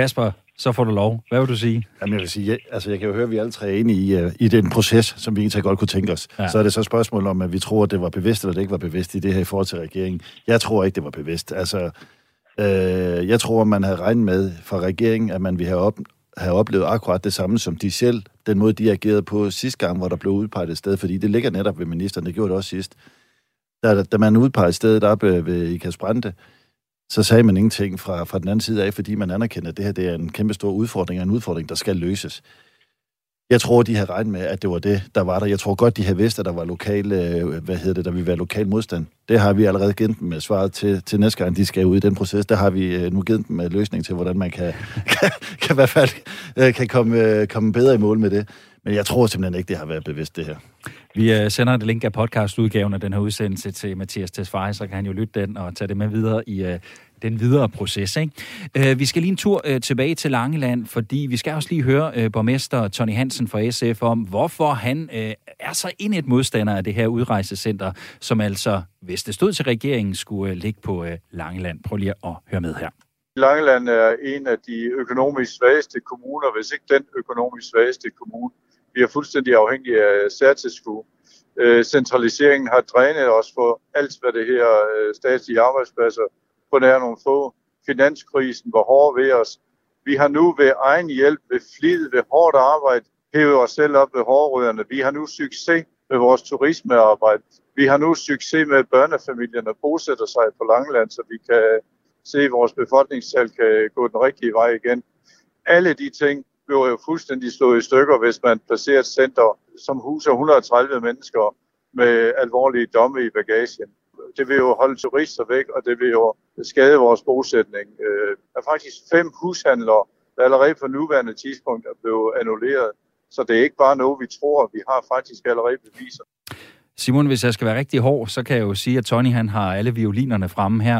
Kasper, så får du lov. Hvad vil du sige? Jamen, jeg vil sige, jeg kan jo høre, at vi alle tre er enige i den proces, som vi egentlig godt kunne tænke os. Ja. Så er det så spørgsmålet om, at vi tror, at det var bevidst, eller det ikke var bevidst i det her i forhold til regeringen. Jeg tror ikke, det var bevidst. Jeg tror, man havde regnet med fra regeringen, at man ville have oplevet akkurat det samme som de selv. Den måde, de agerede på sidste gang, hvor der blev udpeget et sted, fordi det ligger netop ved ministeren. Det gjorde det også sidst. Da man udpegede stedet op ved Ikast Brande, så sagde man ingenting fra den anden side af, fordi man anerkender, at det her det er en kæmpe stor udfordring, og en udfordring, der skal løses. Jeg tror, de havde regnet med, at det var det, der var der. Jeg tror godt, de havde vidst, at der var der ville være lokal modstand. Det har vi allerede givet dem med svaret til næste gang, de skal ud i den proces. Der har vi nu givet dem med løsning til, hvordan man kan i hvert fald kan komme bedre i mål med det. Men jeg tror simpelthen ikke, det har været bevidst, det her. Vi sender et link af podcastudgaven af den her udsendelse til Mathias Tesfaye, så kan han jo lytte den og tage det med videre i den videre proces. Ikke? Vi skal lige en tur tilbage til Langeland, fordi vi skal også lige høre borgmester Tony Hansen fra SF om, hvorfor han er så indet modstander af det her udrejsecenter, som altså, hvis det stod til regeringen, skulle ligge på Langeland. Prøv lige at høre med her. Langeland er en af de økonomisk svageste kommuner, hvis ikke den økonomisk svageste kommune. Vi er fuldstændig afhængige af særtilskud. Centraliseringen har drænet os for alt, hvad det her statslige arbejdspladser på nær nogle få. Finanskrisen var hård ved os. Vi har nu ved egen hjælp, ved flid, ved hårdt arbejde, hævet os selv op ved hårrødderne. Vi har nu succes med vores turismearbejde. Vi har nu succes med børnefamilierne bosætter sig på Langeland, så vi kan se, at vores befolkningstal kan gå den rigtige vej igen. Alle de ting bliver jo fuldstændig slået i stykker, hvis man placerer et center, som huser 130 mennesker med alvorlige domme i bagagen. Det vil jo holde turister væk, og det vil jo skade vores bosætning. Der er faktisk 5 hushandlere, der allerede på nuværende tidspunkt er blevet annulleret. Så det er ikke bare noget, vi tror, vi har faktisk allerede beviser. Simon, hvis jeg skal være rigtig hård, så kan jeg jo sige, at Tony han har alle violinerne fremme her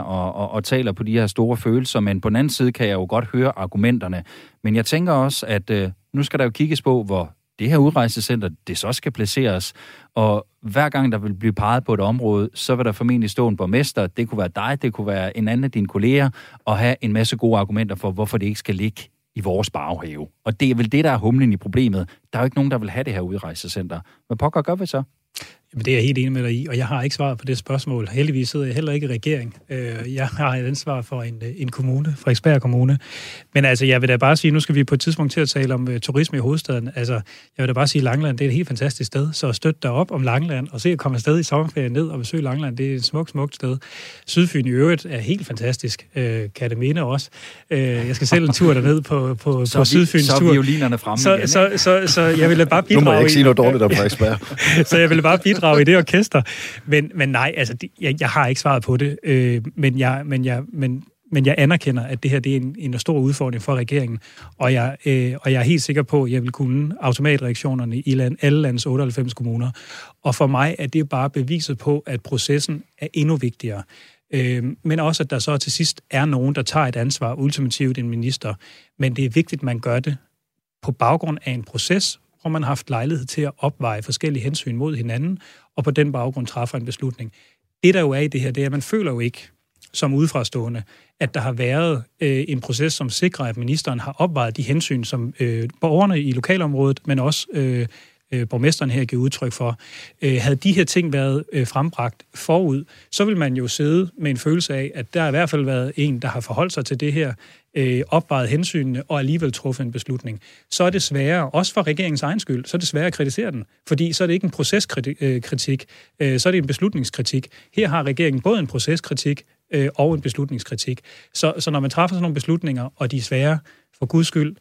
og taler på de her store følelser, men på den anden side kan jeg jo godt høre argumenterne. Men jeg tænker også, at nu skal der jo kigges på, hvor det her udrejsecenter, det så skal placeres. Og hver gang der vil blive peget på et område, så vil der formentlig stå en borgmester, det kunne være dig, det kunne være en anden af dine kolleger, og have en masse gode argumenter for, hvorfor det ikke skal ligge i vores baghave. Og det er vel det, der er humlen i problemet. Der er jo ikke nogen, der vil have det her udrejsecenter. Hvad pokker gør vi så? Jamen, det er jeg helt enig med dig i, og jeg har ikke svaret på det spørgsmål. Heldigvis sidder jeg heller ikke i regering. Jeg har et ansvar for en kommune, Frederiksberg Kommune. Men altså, jeg vil da bare sige, nu skal vi på et tidspunkt til at tale om turisme i hovedstaden. Altså, jeg vil da bare sige, Langeland, det er et helt fantastisk sted. Så støt dig op om Langeland, og se at komme afsted i sommerferien ned og besøge Langeland. Det er et smukt, smukt sted. Sydfyn i øvrigt er helt fantastisk. Kerteminde også. Jeg skal selv en tur derned på Sydfyns tur. Så er violinerne fremme igen. Så jeg vil bare bidrage. Nu må jeg ikke sige noget dårligt om Frederiksberg. Så jeg vil bare i det orkester, men nej, altså, jeg har ikke svaret på det, men jeg anerkender, at det her det er en stor udfordring for regeringen, og jeg er helt sikker på, at jeg vil kunne automatreaktionerne i alle landets 98 kommuner, og for mig er det bare beviset på, at processen er endnu vigtigere, men også, at der så til sidst er nogen, der tager et ansvar, ultimativt en minister, men det er vigtigt, at man gør det på baggrund af en proces, hvor man har haft lejlighed til at opveje forskellige hensyn mod hinanden, og på den baggrund træffer en beslutning. Det, der jo er i det her, det er, at man føler jo ikke, som udefrastående, at der har været en proces, som sikrer, at ministeren har opvejet de hensyn, som borgerne i lokalområdet, men også borgmesteren her giver udtryk for. Havde de her ting været frembragt forud, så vil man jo sidde med en følelse af, at der i hvert fald været en, der har forholdt sig til det her, opvejet hensynene og alligevel truffet en beslutning. Så er det sværere, også for regeringens egen skyld, så er det sværere at kritisere den, fordi så er det ikke en proceskritik, så er det en beslutningskritik. Her har regeringen både en proceskritik og en beslutningskritik. Så når man træffer sådan nogle beslutninger, og de er svære, for guds skyld,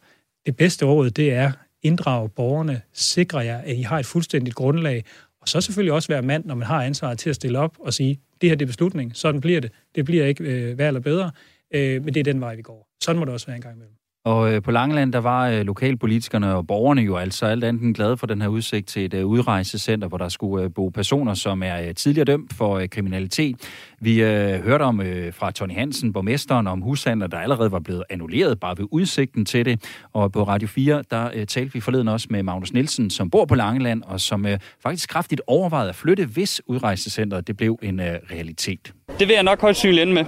det bedste råd, det er inddrage borgerne, sikrer jer, at I har et fuldstændigt grundlag, og så selvfølgelig også være mand, når man har ansvaret til at stille op og sige, det her det er beslutning, sådan bliver det. Det bliver ikke værre eller bedre, men det er den vej, vi går. Sådan må det også være en gang imellem. Og på Langeland, der var lokalpolitikerne og borgerne jo altså alt andet glade for den her udsigt til et udrejsecenter, hvor der skulle bo personer, som er tidligere dømt for kriminalitet. Vi hørte om fra Tony Hansen, borgmesteren, om hushandler, der allerede var blevet annulleret bare ved udsigten til det. Og på Radio 4, der talte vi forleden også med Magnus Nielsen, som bor på Langeland, og som faktisk kraftigt overvejede at flytte, hvis udrejsecenteret det blev en realitet. Det vil jeg nok højst synligt ende med.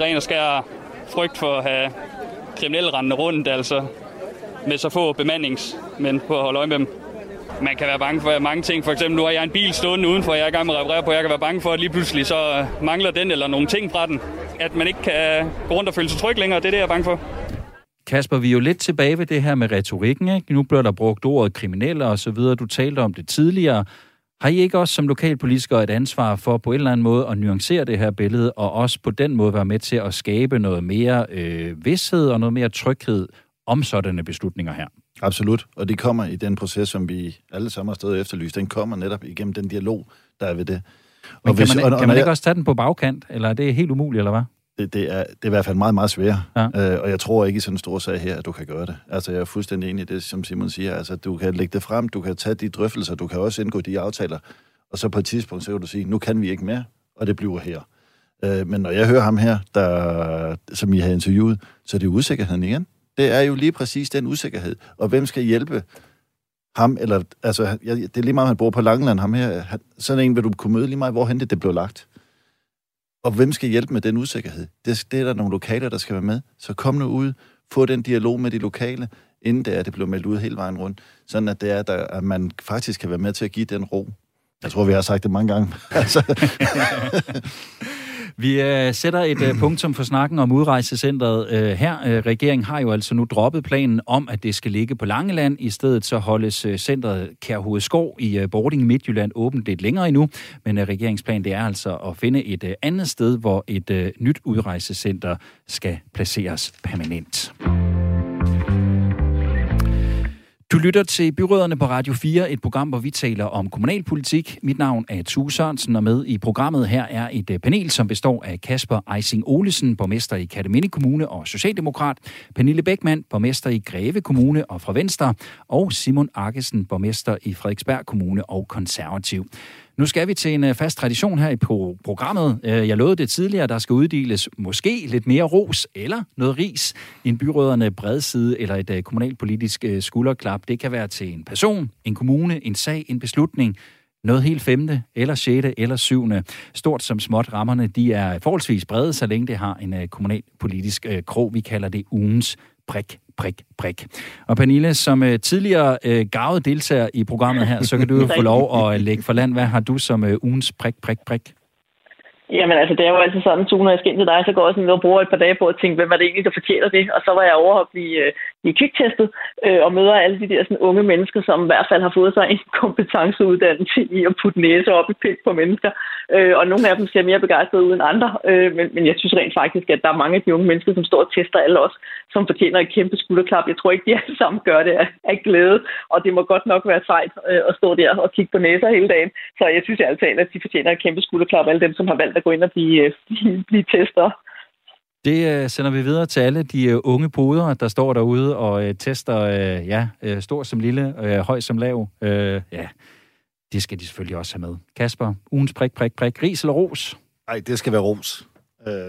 Ren og skær frygt for at have kriminelle rendende rundt, altså med så få bemandings, men på at holde øje med dem. Man kan være bange for mange ting. For eksempel, nu har jeg en bil stående udenfor, jeg er i gang med at reparere på. Jeg kan være bange for, at lige pludselig så mangler den eller nogle ting fra den. At man ikke kan gå rundt og føle sig tryg længere, det er det, jeg er bange for. Kasper, vi er jo lidt tilbage ved det her med retorikken, ikke? Nu bliver der brugt ordet kriminelle og så videre. Du talte om det tidligere. Har I ikke også som lokalpolitikere et ansvar for på en eller anden måde at nuancere det her billede, og også på den måde være med til at skabe noget mere vished og noget mere tryghed om sådanne beslutninger her? Absolut, og det kommer i den proces, som vi alle sammen har stået og efterlyst. Den kommer netop igennem den dialog, der er ved det. Og men kan man ikke også tage den på bagkant, eller er det helt umuligt, eller hvad? Det er i hvert fald meget, meget svært, ja. Og jeg tror ikke i sådan en stor sag her, at du kan gøre det. Altså, jeg er fuldstændig enig i det, som Simon siger. Altså, du kan lægge det frem, du kan tage de drøftelser, du kan også indgå de aftaler, og så på et tidspunkt, så kan du sige, nu kan vi ikke mere, og det bliver her. Men når jeg hører ham her, som I har interviewet, så er det usikkerheden igen. Det er jo lige præcis den usikkerhed, og hvem skal hjælpe ham, eller, altså, det er lige meget, han bor på Langeland, ham her, sådan en vil du kunne møde lige meget, hvorhen det blev lagt. Og hvem skal hjælpe med den usikkerhed? Det er der nogle lokaler, der skal være med. Så kom nu ud, få den dialog med de lokale, inden det bliver meldt ud hele vejen rundt, sådan at, at man faktisk kan være med til at give den ro. Jeg tror, vi har sagt det mange gange. Vi sætter et punktum for snakken om udrejsecentret her. Regeringen har jo altså nu droppet planen om, at det skal ligge på Langeland. I stedet så holdes centret Kærshovedgård i Bording Midtjylland åbent lidt længere endnu. Men regeringsplanen det er altså at finde et andet sted, hvor et nyt udrejsecenter skal placeres permanent. Du lytter til Byrådderne på Radio 4, et program, hvor vi taler om kommunalpolitik. Mit navn er Thue Sørensen, og med i programmet her er et panel, som består af Kasper Ejsing Olesen, borgmester i Kerteminde Kommune og socialdemokrat, Pernille Beckmann, borgmester i Greve Kommune og fra Venstre, og Simon Arkesen, borgmester i Frederiksberg Kommune og konservativ. Nu skal vi til en fast tradition her i programmet. Jeg lovede det tidligere, der skal uddeles måske lidt mere ros eller noget ris. En byråderne bredside eller et kommunalpolitisk skulderklap. Det kan være til en person, en kommune, en sag, en beslutning. Noget helt 5. eller 6. eller 7. Stort som småt, rammerne de er forholdsvis brede, så længe det har en kommunalpolitisk krog. Vi kalder det ugens prik. Og Pernille, som tidligere garvet deltager i programmet her, så kan du jo få lov at lægge for land. Hvad har du som ugens prik? Jamen altså, det er jo altid sådan, at når jeg skal ind til dig, så går jeg sådan og bruger et par dage på at tænke, hvem er det egentlig, der fortjener det? Og så var jeg over at blive kviktestet og møder alle de der sådan, unge mennesker, som i hvert fald har fået sig en kompetenceuddannelse i at putte næse op i pind på mennesker. Og nogle af dem ser mere begejstrede ud end andre, men jeg synes rent faktisk, at der er mange af de unge mennesker, som står og tester alle os, som fortjener et kæmpe skulderklap. Jeg tror ikke, de alle sammen gør det af glæde, og det må godt nok være sejt at stå der og kigge på næser hele dagen. Så jeg synes altid, at de fortjener et kæmpe skulderklap, alle dem, som har valgt at gå ind og blive tester. Det sender vi videre til alle de unge podere, der står derude og tester, stor som lille, høj som lav. Det skal de selvfølgelig også have med. Kasper, ugens prik, ris eller ros? Nej, det skal være ros.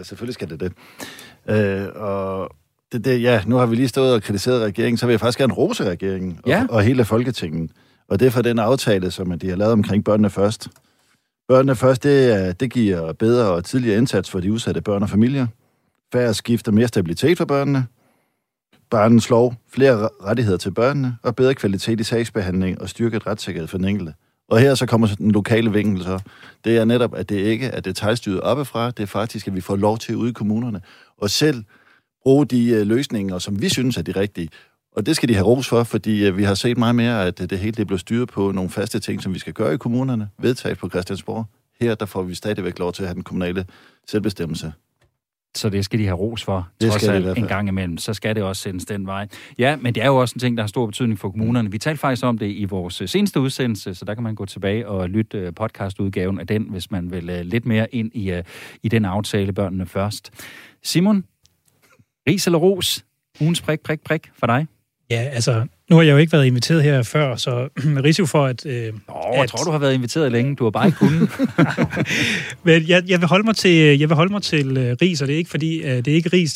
Selvfølgelig skal det. Nu har vi lige stået og kritiseret regeringen, så vil jeg faktisk gerne rose regeringen og hele Folketinget. Og det er for den aftale, som de har lavet omkring børnene først. Børnene først, det giver bedre og tidligere indsats for de udsatte børn og familier. Færre skifter, mere stabilitet for børnene. Barnens lov, flere rettigheder til børnene, og bedre kvalitet i sagsbehandling og styrket retssikkerhed for den enkelte. Og her så kommer den lokale vinkel så. Det er netop, at det ikke er detaljstyret oppefra. Det er faktisk, at vi får lov til ude i kommunerne og selv bruge de løsninger, som vi synes er de rigtige. Og det skal de have ros for, fordi vi har set meget mere, at det hele bliver styret på nogle faste ting, som vi skal gøre i kommunerne, vedtaget på Christiansborg. Her der får vi stadigvæk lov til at have den kommunale selvbestemmelse. Så det skal de have ros for, trods alt en gang imellem. Så skal det også sendes den vej. Ja, men det er jo også en ting, der har stor betydning for kommunerne. Vi talte faktisk om det i vores seneste udsendelse, så der kan man gå tilbage og lytte podcastudgaven af den, hvis man vil lidt mere ind i den aftale, børnene først. Simon, ris eller ros? Ugens prik for dig. Ja, altså, nu har jeg jo ikke været inviteret her før, så risiko for, at... jeg tror, du har været inviteret længe. Du har bare ikke kunnet. Men jeg vil holde mig til ris, og det er ikke fordi, det er ikke ris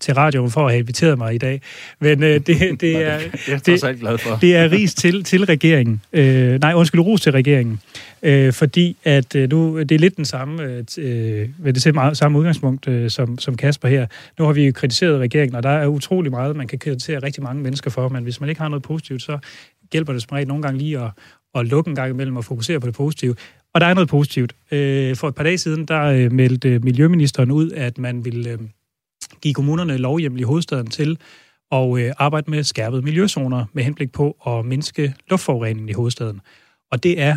til radioen for at have inviteret mig i dag. Men det er ris til regeringen. Ros til regeringen. Fordi at nu, det er lidt den samme, samme udgangspunkt som Kasper her. Nu har vi jo kritiseret regeringen, og der er utrolig meget, man kan kritisere rigtig mange mennesker for, men hvis man ikke har noget positivt, så hjælper det som regel nogle gange lige at lukke en gang imellem og fokusere på det positive. Og der er noget positivt. For et par dage siden, der meldte miljøministeren ud, at man ville give kommunerne lovhjemmel i hovedstaden til at arbejde med skærpede miljøzoner med henblik på at mindske luftforureningen i hovedstaden. Og det er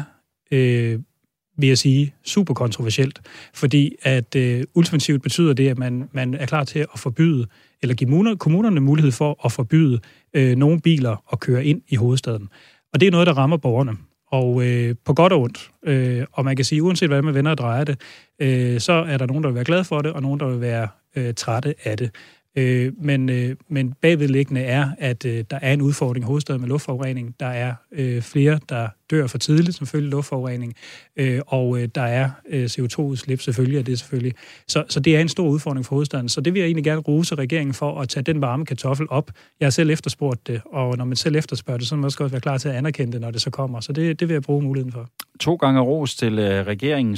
vil jeg sige, super kontroversielt, fordi at ultimativt betyder det, at man er klar til at forbyde, eller give kommunerne mulighed for at forbyde nogle biler at køre ind i hovedstaden. Og det er noget, der rammer borgerne, og på godt og ondt. Og man kan sige, uanset hvad man vender og drejer det, så er der nogen, der vil være glade for det, og nogen, der vil være trætte af det. Men bagvedliggende er, at der er en udfordring i hovedstaden med luftforurening. Der er flere, der dør for tidligt, selvfølgelig luftforurening. Og der er CO2-udslip selvfølgelig af det selvfølgelig. Så det er en stor udfordring for hovedstaden. Så det vil jeg egentlig gerne rose regeringen for at tage den varme kartoffel op. Jeg har selv efterspurgt det, og når man selv efterspørger det, så må man også godt være klar til at anerkende det, når det så kommer. Så det vil jeg bruge muligheden for. 2 gange ros til regeringen,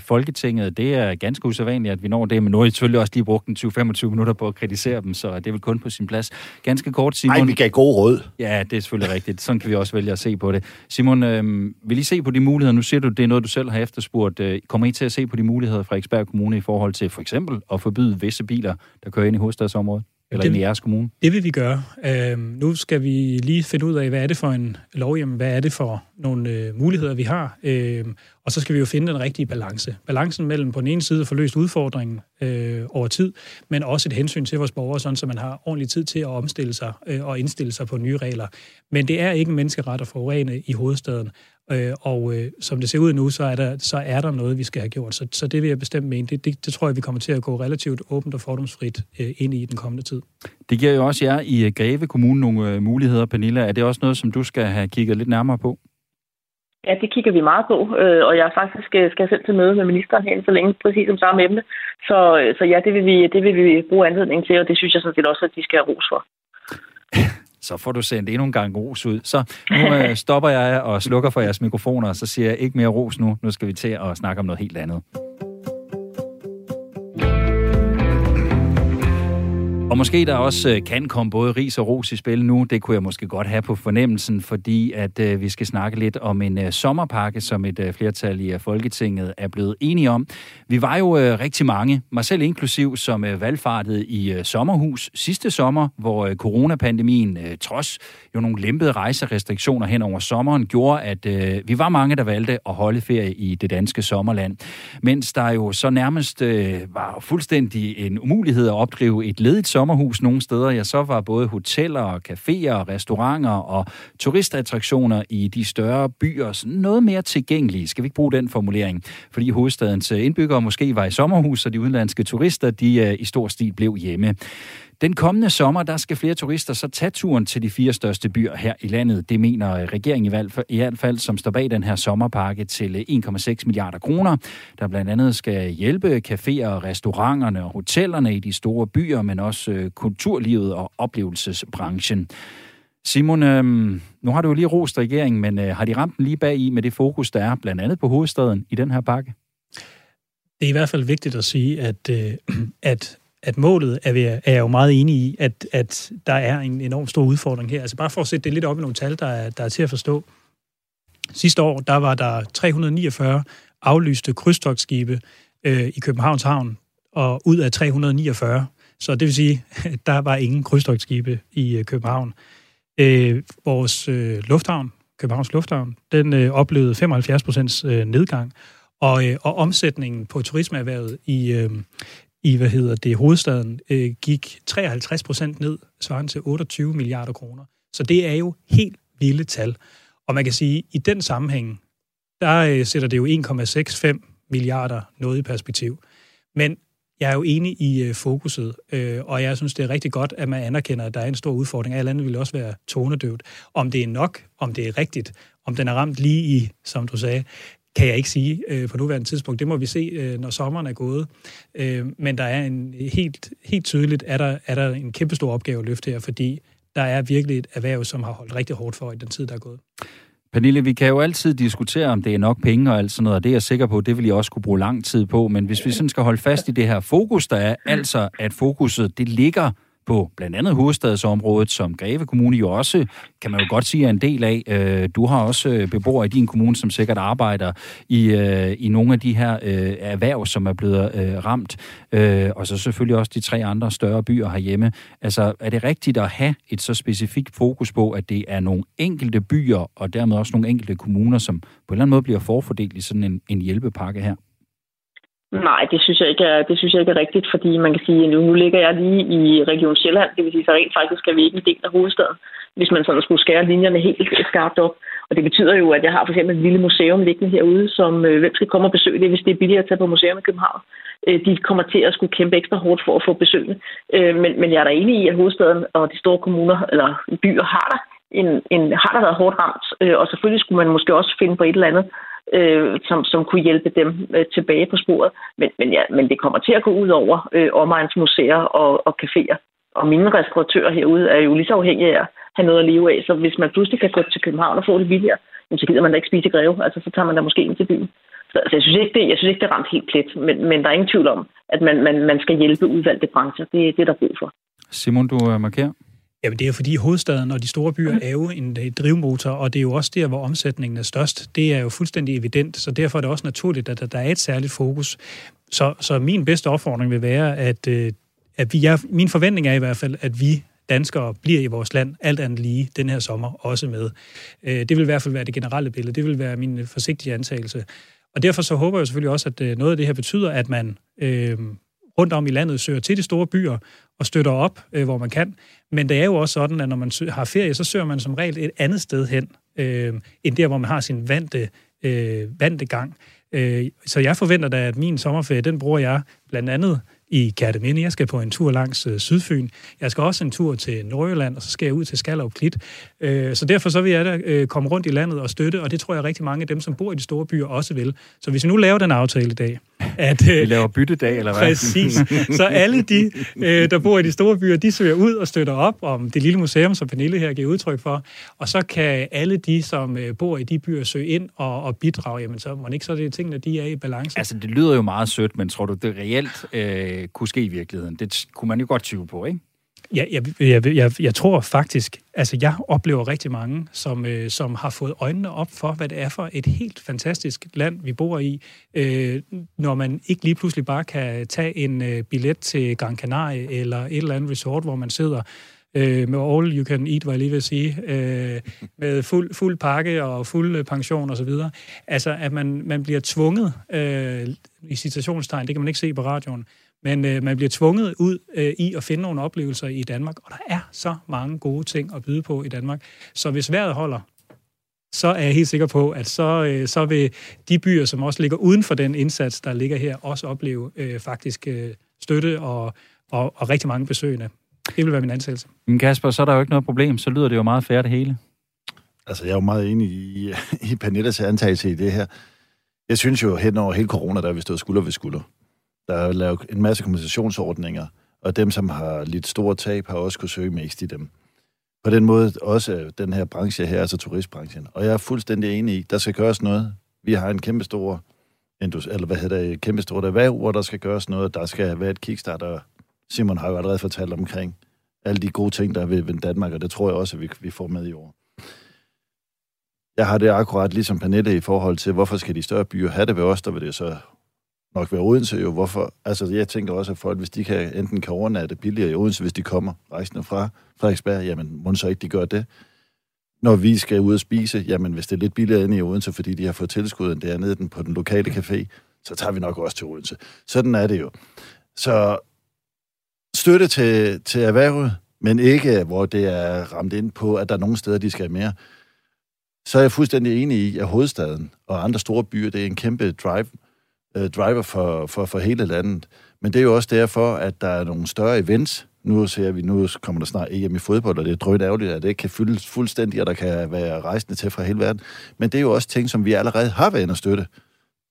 Folketinget. Det er ganske usædvanligt, at vi når det, men nu har I selvfølgelig også lige brugt den 20-25 minutter på at kritisere dem, så det er vel kun på sin plads. Ganske kort, Simon. Nej, vi gav gode råd. Ja, det er selvfølgelig rigtigt. Sådan kan vi også vælge at se på det. Simon, vil I se på de muligheder? Nu siger du, det er noget, du selv har efterspurgt. Kommer I til at se på de muligheder fra Frederiksberg Kommune i forhold til for eksempel at forbyde visse biler, der kører ind i hovedstadsområdet? Eller ind i jeres kommune? Det vil vi gøre. Nu skal vi lige finde ud af, hvad er det for en lovhjemmel, hvad er det for nogle muligheder, vi har. Og så skal vi jo finde den rigtige balance. Balancen mellem på den ene side at få løst udfordringen over tid, men også et hensyn til vores borgere, sådan så man har ordentlig tid til at omstille sig og indstille sig på nye regler. Men det er ikke en menneskeret at forurene i hovedstaden. Og som det ser ud nu, så er der noget, vi skal have gjort. Så det vil jeg bestemt mene. Det tror jeg, vi kommer til at gå relativt åbent og fordomsfrit ind i den kommende tid. Det giver jo også jer i Greve Kommune nogle muligheder, Pernille. Er det også noget, som du skal have kigget lidt nærmere på? Ja, det kigger vi meget på, og jeg faktisk skal selv til møde med ministeren herinde så længe, præcis om samme emne. Så ja, det vil vi bruge anledningen til, og det synes jeg sådan set også, at de skal have ros for. Så får du sendt endnu en gang ros ud. Så nu stopper jeg og slukker for jeres mikrofoner, og så siger jeg ikke mere ros nu. Nu skal vi til at snakke om noget helt andet. Og måske der også kan komme både ris og ros i spil nu. Det kunne jeg måske godt have på fornemmelsen, fordi at vi skal snakke lidt om en sommerpakke, som et flertal i Folketinget er blevet enige om. Vi var jo rigtig mange, mig selv inklusiv, som valgfartede i sommerhus sidste sommer, hvor coronapandemien trods jo nogle lempede rejserestriktioner hen over sommeren gjorde, at vi var mange, der valgte at holde ferie i det danske sommerland. Mens der jo så nærmest var fuldstændig en umulighed at opdrive et ledigt sommerhus nogle steder, ja, så var både hoteller, caféer, restauranter og turistattraktioner i de større byer sådan noget mere tilgængelige. Skal vi ikke bruge den formulering? Fordi hovedstadens indbyggere måske var i sommerhus, og de udenlandske turister, de i stor stil blev hjemme. Den kommende sommer, der skal flere turister så tage turen til de fire største byer her i landet. Det mener regeringen i hvert fald, som står bag den her sommerpakke til 1,6 milliarder kroner, der blandt andet skal hjælpe caféer, restauranterne og hotellerne i de store byer, men også kulturlivet og oplevelsesbranchen. Simon, nu har du jo lige rost regeringen, men har de ramt den lige bag i med det fokus, der er blandt andet på hovedstaden i den her pakke? Det er i hvert fald vigtigt at sige, at målet er jo meget enig i, at der er en enorm stor udfordring her. Altså bare for at sætte det lidt op i nogle tal, der er til at forstå. Sidste år, der var der 349 aflyste krydstogtskibe i Københavns Havn, og ud af 349. Så det vil sige, at der var ingen krydstogtskibe i København. Vores lufthavn, Københavns Lufthavn, den oplevede 75% nedgang, og omsætningen på turismeerhvervet i hovedstaden, gik 53% ned, svarende til 28 milliarder kroner. Så det er jo helt vilde tal. Og man kan sige, at i den sammenhæng, der sætter det jo 1,65 milliarder noget i perspektiv. Men jeg er jo enig i fokuset, og jeg synes, det er rigtig godt, at man anerkender, at der er en stor udfordring. Alt andet ville også være tonedøvt. Om det er nok, om det er rigtigt, om den er ramt lige i, som du sagde, kan jeg ikke sige på nuværende tidspunkt. Det må vi se, når sommeren er gået. Men der er helt tydeligt, er der en kæmpestor opgave at løfte her, fordi der er virkelig et erhverv, som har holdt rigtig hårdt for i den tid, der er gået. Pernille, vi kan jo altid diskutere, om det er nok penge og alt sådan noget, og det er jeg sikker på, det vil jeg også kunne bruge lang tid på. Men hvis vi sådan skal holde fast i det her fokus, der er altså, at fokuset det ligger på blandt andet hovedstadsområdet, som Greve Kommune jo også, kan man jo godt sige, er en del af. Du har også beboere i din kommune, som sikkert arbejder i nogle af de her erhverv, som er blevet ramt. Og så selvfølgelig også de tre andre større byer herhjemme. Altså, er det rigtigt at have et så specifikt fokus på, at det er nogle enkelte byer, og dermed også nogle enkelte kommuner, som på en eller anden måde bliver forfordelt i sådan en hjælpepakke her? Nej, det synes jeg ikke er rigtigt, fordi man kan sige, at nu ligger jeg lige i Region Sjælland, det vil sige, så rent faktisk skal vi ikke en del af hovedstaden, hvis man sådan skulle skære linjerne helt skarpt op. Og det betyder jo, at jeg har for eksempel et lille museum liggende herude, som hvem skal komme og besøge det, hvis det er billigere at tage på museum i København. De kommer til at skulle kæmpe ekstra hårdt for at få besøgende. Men jeg er da enig i, at hovedstaden og de store kommuner eller byer har der været hårdt ramt, og selvfølgelig skulle man måske også finde på et eller andet, som kunne hjælpe dem tilbage på sporet. Men det kommer til at gå ud over omegnsmuseer og caféer. Og mine restauratører herude er jo lige så afhængige af at have noget at leve af, så hvis man pludselig kan gå til København og få det billigere, så gider man da ikke spise Greve, altså så tager man da måske ind til byen. Så jeg synes ikke, det er ramt helt plet, men der er ingen tvivl om, at man skal hjælpe udvalgte brancher. Det er det, der er brug for. Simon, du markerer? Jamen det er fordi hovedstaden og de store byer er jo en drivmotor, og det er jo også der, hvor omsætningen er størst. Det er jo fuldstændig evident, så derfor er det også naturligt, at der er et særligt fokus. Så min bedste opfordring vil være, min forventning er i hvert fald, at vi danskere bliver i vores land alt andet lige den her sommer også med. Det vil i hvert fald være det generelle billede, det vil være min forsigtige antagelse. Og derfor så håber jeg selvfølgelig også, at noget af det her betyder, at man rundt om i landet søger til de store byer og støtter op, hvor man kan. Men det er jo også sådan, at når man har ferie, så søger man som regel et andet sted hen, end der, hvor man har sin vante gang. Så jeg forventer da, at min sommerferie, den bruger jeg blandt andet i Kerteminde. Jeg skal på en tur langs Sydfyn. Jeg skal også en tur til Norgeland, og så skal jeg ud til Skallerupklit. Så derfor så vil jeg da komme rundt i landet og støtte, og det tror jeg rigtig mange af dem, som bor i de store byer, også vil. Så hvis vi nu laver den aftale i dag, at vi laver byttedag, eller hvad? Præcis. Så alle de, der bor i de store byer, de søger ud og støtter op om det lille museum, som Pernille her giver udtryk for. Og så kan alle de, som bor i de byer, søge ind og bidrage. Jamen så må ikke, så det er tingene, de er i balance. Altså, det lyder jo meget sødt, men tror du, det reelt kunne ske i virkeligheden? Det kunne man jo godt tvivle på, ikke? Ja, jeg tror faktisk, altså jeg oplever rigtig mange, som har fået øjnene op for, hvad det er for et helt fantastisk land, vi bor i, når man ikke lige pludselig bare kan tage en billet til Gran Canaria eller et eller andet resort, hvor man sidder med all you can eat, var jeg lige ved at sige, med fuld pakke og fuld pension osv. Altså, at man bliver tvunget, i citationstegn, det kan man ikke se på radioen, men man bliver tvunget ud i at finde nogle oplevelser i Danmark, og der er så mange gode ting at byde på i Danmark. Så hvis vejret holder, så er jeg helt sikker på, at så vil de byer, som også ligger uden for den indsats, der ligger her, også opleve faktisk støtte og rigtig mange besøgende. Det vil være min ansættelse. Men Kasper, så er der jo ikke noget problem, så lyder det jo meget fair det hele. Altså, jeg er jo meget enig i Pernilles antagelse i det her. Jeg synes jo, hen over hele corona, der er vi stået skulder ved skulder. Der er lavet en masse kompensationsordninger, og dem, som har lidt store tab, har også kunnet søge mest i dem. På den måde også den her branche her, altså turistbranchen. Og jeg er fuldstændig enig i, der skal gøres noget. Vi har en kæmpestor erhverv, der skal gøres noget. Der skal være et kickstarter. Simon har jo allerede fortalt omkring alle de gode ting, der er ved Danmark, og det tror jeg også, at vi får med i år. Jeg har det akkurat ligesom Pernille i forhold til, hvorfor skal de større byer have det ved os, der vil det så nok være Odense jo. Hvorfor? Altså, jeg tænker også, at folk, hvis de enten kan overnatte billigere i Odense, hvis de kommer rejsende fra Frederiksberg, jamen, må så ikke de gør det. Når vi skal ud og spise, jamen, hvis det er lidt billigere inde i Odense, fordi de har fået tilskud dernede på den lokale café, så tager vi nok også til Odense. Sådan er det jo. Så støtte til erhvervet, men ikke, hvor det er ramt ind på, at der er nogle steder, de skal mere. Så er jeg fuldstændig enig i, at hovedstaden og andre store byer, det er en kæmpe driver for hele landet. Men det er jo også derfor, at der er nogle større events. Nu kommer der snart EM i fodbold, og det er drønærgerligt, at det ikke kan fyldes fuldstændig, og der kan være rejsende til fra hele verden. Men det er jo også ting, som vi allerede har været inde at støtte.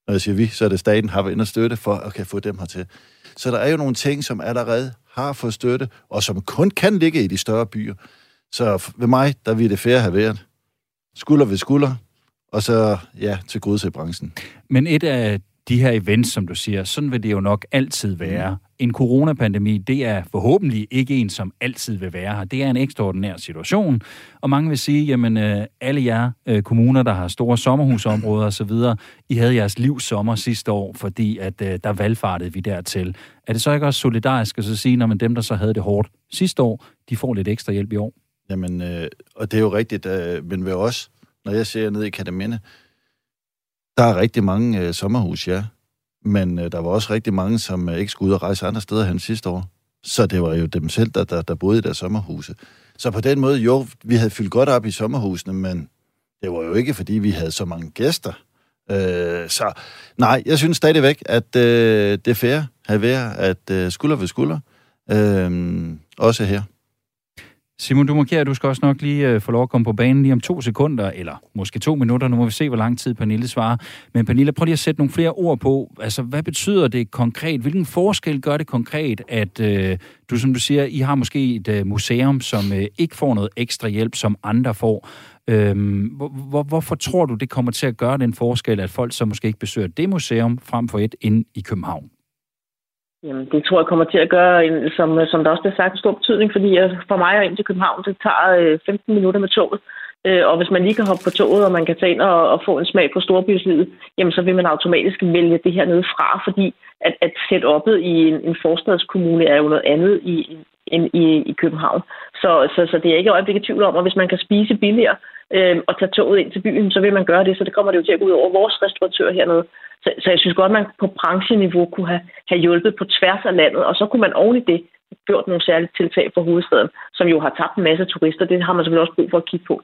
Når jeg siger vi, så er det staten, har været inde at støtte for at kan få dem hertil. Så der er jo nogle ting, som allerede har fået støtte, og som kun kan ligge i de større byer. Så ved mig, der vil det fair have været. Skulder ved skulder, og så ja, til godsegbranchen. Men et af de her events, som du siger, sådan vil det jo nok altid være. En coronapandemi, det er forhåbentlig ikke en, som altid vil være her. Det er en ekstraordinær situation, og mange vil sige, jamen alle jer kommuner, der har store sommerhusområder osv., I havde jeres livssommer sidste år, fordi at der valgfartede vi dertil. Er det så ikke også solidarisk at så sige, når man dem, der så havde det hårdt sidste år, de får lidt ekstra hjælp i år? Jamen, og det er jo rigtigt, men ved os, når jeg ser ned i Kerteminde, der er rigtig mange sommerhus, ja. Men der var også rigtig mange, som ikke skulle ud og rejse andre steder hen sidste år. Så det var jo dem selv, der boede i deres sommerhuse. Så på den måde, jo, vi havde fyldt godt op i sommerhusene, men det var jo ikke, fordi vi havde så mange gæster. Så nej, jeg synes stadigvæk, at det er fair at være, at skulder ved skulder, også her. Simon, du markerer, at du skal også nok lige få lov at komme på banen lige om 2 sekunder, eller måske 2 minutter. Nu må vi se, hvor lang tid Pernille svarer. Men Pernille, prøv lige at sætte nogle flere ord på. Altså, hvad betyder det konkret? Hvilken forskel gør det konkret, at du, som du siger, I har måske et museum, som ikke får noget ekstra hjælp, som andre får? Hvorfor tror du, det kommer til at gøre den forskel, at folk så måske ikke besøger det museum frem for et inde i København? Jamen, det tror jeg kommer til at gøre, som der også bliver sagt, en stor betydning, fordi for mig og ind til København, det tager 15 minutter med toget. Og hvis man lige kan hoppe på toget, og man kan tage ind og få en smag på storbyslivet, jamen så vil man automatisk vælge det her nede fra, fordi at setup'et i en forstadskommune er jo noget andet end i København. Så det er ikke øjeblikket tvivl om, at hvis man kan spise billigere og tage toget ind til byen, så vil man gøre det, så det kommer det jo til at gå ud over vores restauratører hernede. Så jeg synes godt, at man på brancheniveau kunne have hjulpet på tværs af landet, og så kunne man oven i det gjort nogle særlige tiltag for hovedstaden, som jo har tabt en masse turister. Det har man selvfølgelig også brug for at kigge på.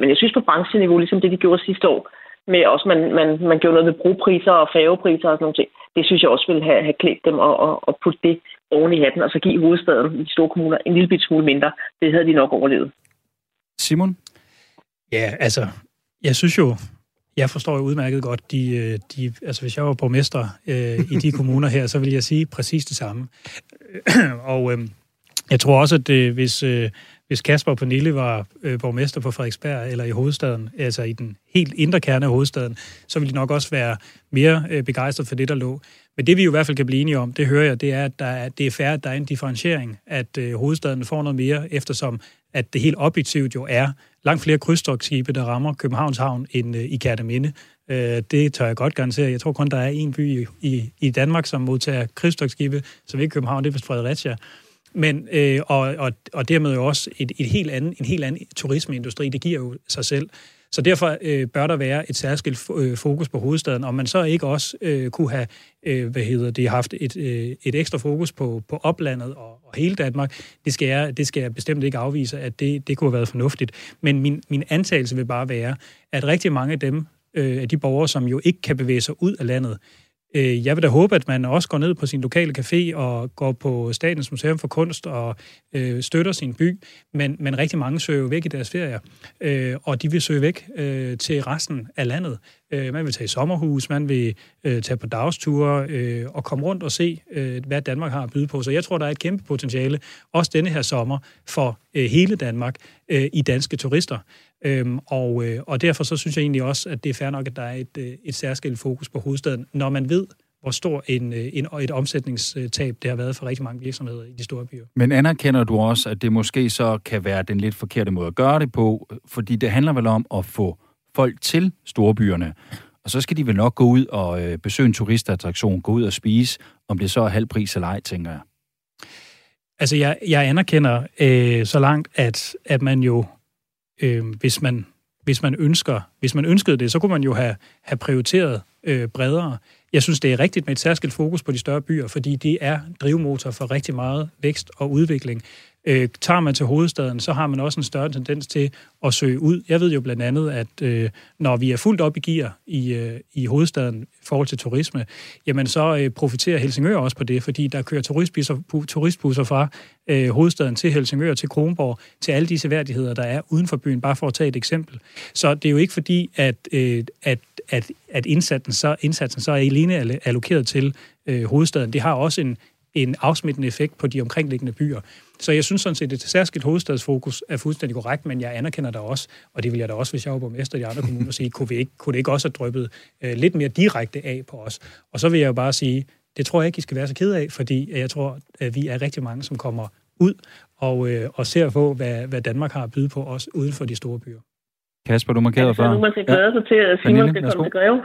Men jeg synes på brancheniveau, ligesom det, de gjorde sidste år, med også, man gjorde noget med bropriser og færgepriser og sådan nogle ting, det synes jeg også ville have klædt dem og putte det oven i hatten, og så give hovedstaden i store kommuner en lille bit smule mindre. Det havde de nok overlevet. Simon? Ja, altså, jeg synes jo, jeg forstår jo udmærket godt, altså hvis jeg var borgmester i de kommuner her, så ville jeg sige præcis det samme. Og Jeg tror også, at det, hvis Kasper og Pernille var borgmester på Frederiksberg eller i hovedstaden, altså i den helt indre kerne af hovedstaden, så ville de nok også være mere begejstret for det, der lå. Men det vi jo i hvert fald kan blive enige om, det hører jeg, det er, at det er fair, at der er en differentiering, at hovedstaden får noget mere, eftersom at det helt objektivt jo er langt flere krydstogtskibe, der rammer Københavns Havn end i Kerteminde. Det tør jeg godt garantere. Jeg tror kun, der er en by i Danmark, som modtager krydstogtskibe, som ikke København, det er vist Fredericia. Men, og dermed jo også en helt anden turismeindustri, det giver jo sig selv. Så derfor bør der være et særskilt fokus på hovedstaden, og man så ikke også kunne have haft et ekstra fokus på oplandet og hele Danmark. Det skal jeg bestemt ikke afvise, at det kunne have været fornuftigt. Men min antagelse vil bare være, at rigtig mange af dem, af de borgere, som jo ikke kan bevæge sig ud af landet, jeg vil da håbe, at man også går ned på sin lokale café og går på Statens Museum for Kunst og støtter sin by, men rigtig mange søger jo væk i deres ferier, og de vil søge væk til resten af landet. Man vil tage i sommerhus, man vil tage på dagsture og komme rundt og se, hvad Danmark har at byde på. Så jeg tror, der er et kæmpe potentiale, også denne her sommer, for hele Danmark i danske turister. Og derfor så synes jeg egentlig også, at det er fair nok, at der er et særskilt fokus på hovedstaden, når man ved, hvor stor et omsætningstab det har været for rigtig mange virksomheder i de store byer. Men anerkender du også, at det måske så kan være den lidt forkerte måde at gøre det på, fordi det handler vel om at få folk til storbyerne, og så skal de vel nok gå ud og besøge en turistattraktion, gå ud og spise, om det så er halv pris eller ej, tænker jeg. Altså, jeg anerkender så langt, at man jo, hvis man ønskede det, så kunne man jo have prioriteret bredere. Jeg synes, det er rigtigt med et særskilt fokus på de større byer, fordi de er drivmotor for rigtig meget vækst og udvikling. Tager man til hovedstaden, så har man også en større tendens til at søge ud. Jeg ved jo blandt andet, at når vi er fuldt op i gear i hovedstaden i forhold til turisme, jamen så profiterer Helsingør også på det, fordi der kører turistbusser fra hovedstaden til Helsingør, til Kronborg, til alle de seværdigheder, der er uden for byen, bare for at tage et eksempel. Så det er jo ikke fordi, at indsatsen så er alene allokeret til hovedstaden. Det har også en afsmittende effekt på de omkringliggende byer. Så jeg synes sådan set, at et særskilt hovedstadsfokus er fuldstændig korrekt, men jeg anerkender det også, og det vil jeg da også, hvis jeg var borgmester i de andre kommuner, sige, kunne det ikke også have dryppet lidt mere direkte af på os? Og så vil jeg jo bare sige, det tror jeg ikke, I skal være så ked af, fordi jeg tror, at vi er rigtig mange, som kommer ud og ser på, hvad Danmark har at byde på os uden for de store byer. Kasper, du markerede før. Nu man skal glæde sig til, at Simon skal komme til Greve.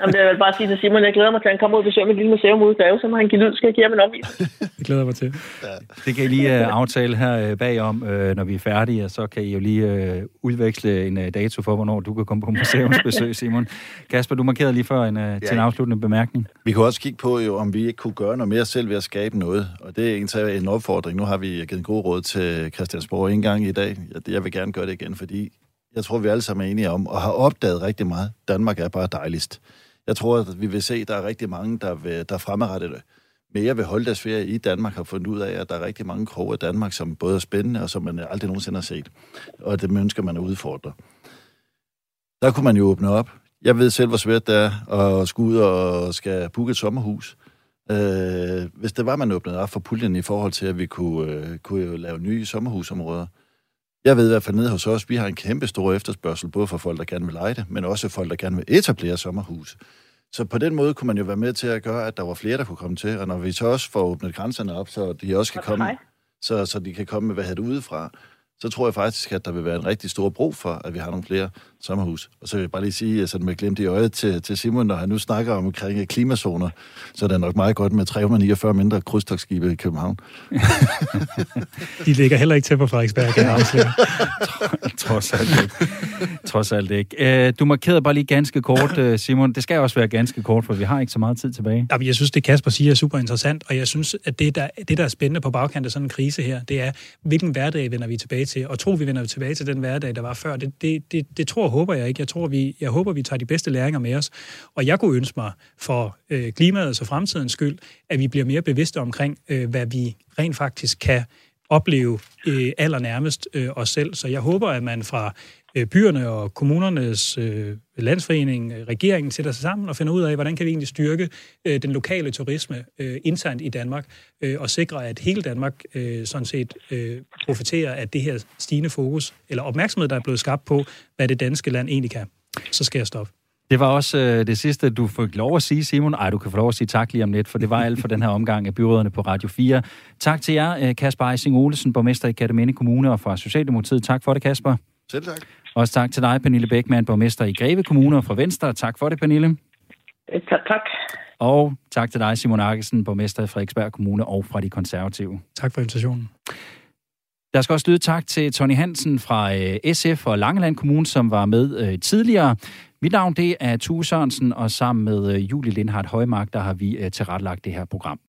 Jamen, jeg vil bare sige til Simon, jeg glæder mig til, at han kommer ud og besøger mit lille museum ude i Greve, så må han give lyd, skal jeg give ham en opvisning. Det glæder mig til. Ja. Det kan I lige aftale her bagom, når vi er færdige, og så kan I jo lige udveksle en dato for, hvornår du kan komme på museumsbesøg, Simon. Kasper, du markerede lige før til en afsluttende bemærkning. Vi kunne også kigge på, jo, om vi ikke kunne gøre noget mere selv ved at skabe noget, og det er egentlig en opfordring. Nu har vi givet en god råd til Christiansborg en gang i dag. Jeg vil gerne gøre det igen, fordi jeg tror, vi alle sammen er enige om, og har opdaget rigtig meget, Danmark er bare dejligst. Jeg tror, at vi vil se, at der er rigtig mange, der fremadrettet mere vil holde deres ferie i Danmark, har fundet ud af, at der er rigtig mange kroge i Danmark, som både er spændende, og som man aldrig nogensinde har set. Og det ønsker man at udfordre. Der kunne man jo åbne op. Jeg ved selv, hvor svært det er at skulle ud og skal booke et sommerhus. Hvis det var, man åbnede op for puljen i forhold til, at vi kunne lave nye sommerhusområder. Jeg ved i hvert fald nede hos os, vi har en kæmpe stor efterspørgsel, både for folk, der gerne vil leje det, men også folk, der gerne vil etablere sommerhus. Så på den måde kunne man jo være med til at gøre, at der var flere, der kunne komme til, og når vi så også får åbnet grænserne op, så de også kan komme, så de kan komme med, hvad det udefra, så tror jeg faktisk, at der vil være en rigtig stor brug for, at vi har nogle flere sommerhus. Og så vil jeg bare lige sige, at man glemte i øjet til Simon, når han nu snakker omkring klimazoner, så er det nok meget godt med 349 mindre krydstogtskibe i København. De ligger heller ikke til på Frederiksberg, kan jeg afsløre. Trods alt ikke. Du markerede bare lige ganske kort, Simon. Det skal også være ganske kort, for vi har ikke så meget tid tilbage. Jeg synes, det Kasper siger er super interessant, og jeg synes, at det, der er spændende på bagkant af sådan en krise her, det er, hvilken hverdag vender vi tilbage til, og vi vender tilbage til den hverdag, der var før. Det tror og håber jeg ikke. Jeg håber, vi tager de bedste læringer med os. Og jeg kunne ønske mig for klimaets og fremtidens skyld, at vi bliver mere bevidste omkring, hvad vi rent faktisk kan opleve allernærmest os selv. Så jeg håber, at man fra byerne og kommunernes landsforening, regeringen sætter sig sammen og finder ud af, hvordan kan vi egentlig styrke den lokale turisme internt i Danmark og sikre, at hele Danmark sådan set profiterer af det her stigende fokus eller opmærksomhed, der er blevet skabt på, hvad det danske land egentlig kan. Så skal jeg stoppe. Det var også det sidste, du fik lov at sige, Simon. Ej, du kan få lov at sige tak lige om lidt, for det var alt for den her omgang af Byrådderne på Radio 4. Tak til jer, Kasper Ejsing Olesen, borgmester i Kerteminde Kommune og fra Socialdemokratiet. Tak for det, Kasper. Selv tak. Også tak til dig, Pernille Beckmann, borgmester i Greve Kommune og fra Venstre. Tak for det, Pernille. Tak, tak. Og tak til dig, Simon Arkesen, borgmester i Frederiksberg Kommune og fra De Konservative. Tak for invitationen. Der skal også lyde tak til Tony Hansen fra SF og Langeland Kommune, som var med tidligere. Mit navn det er Thue Sørensen, og sammen med Julie Lindhardt Højmark, der har vi tilrettelagt det her program.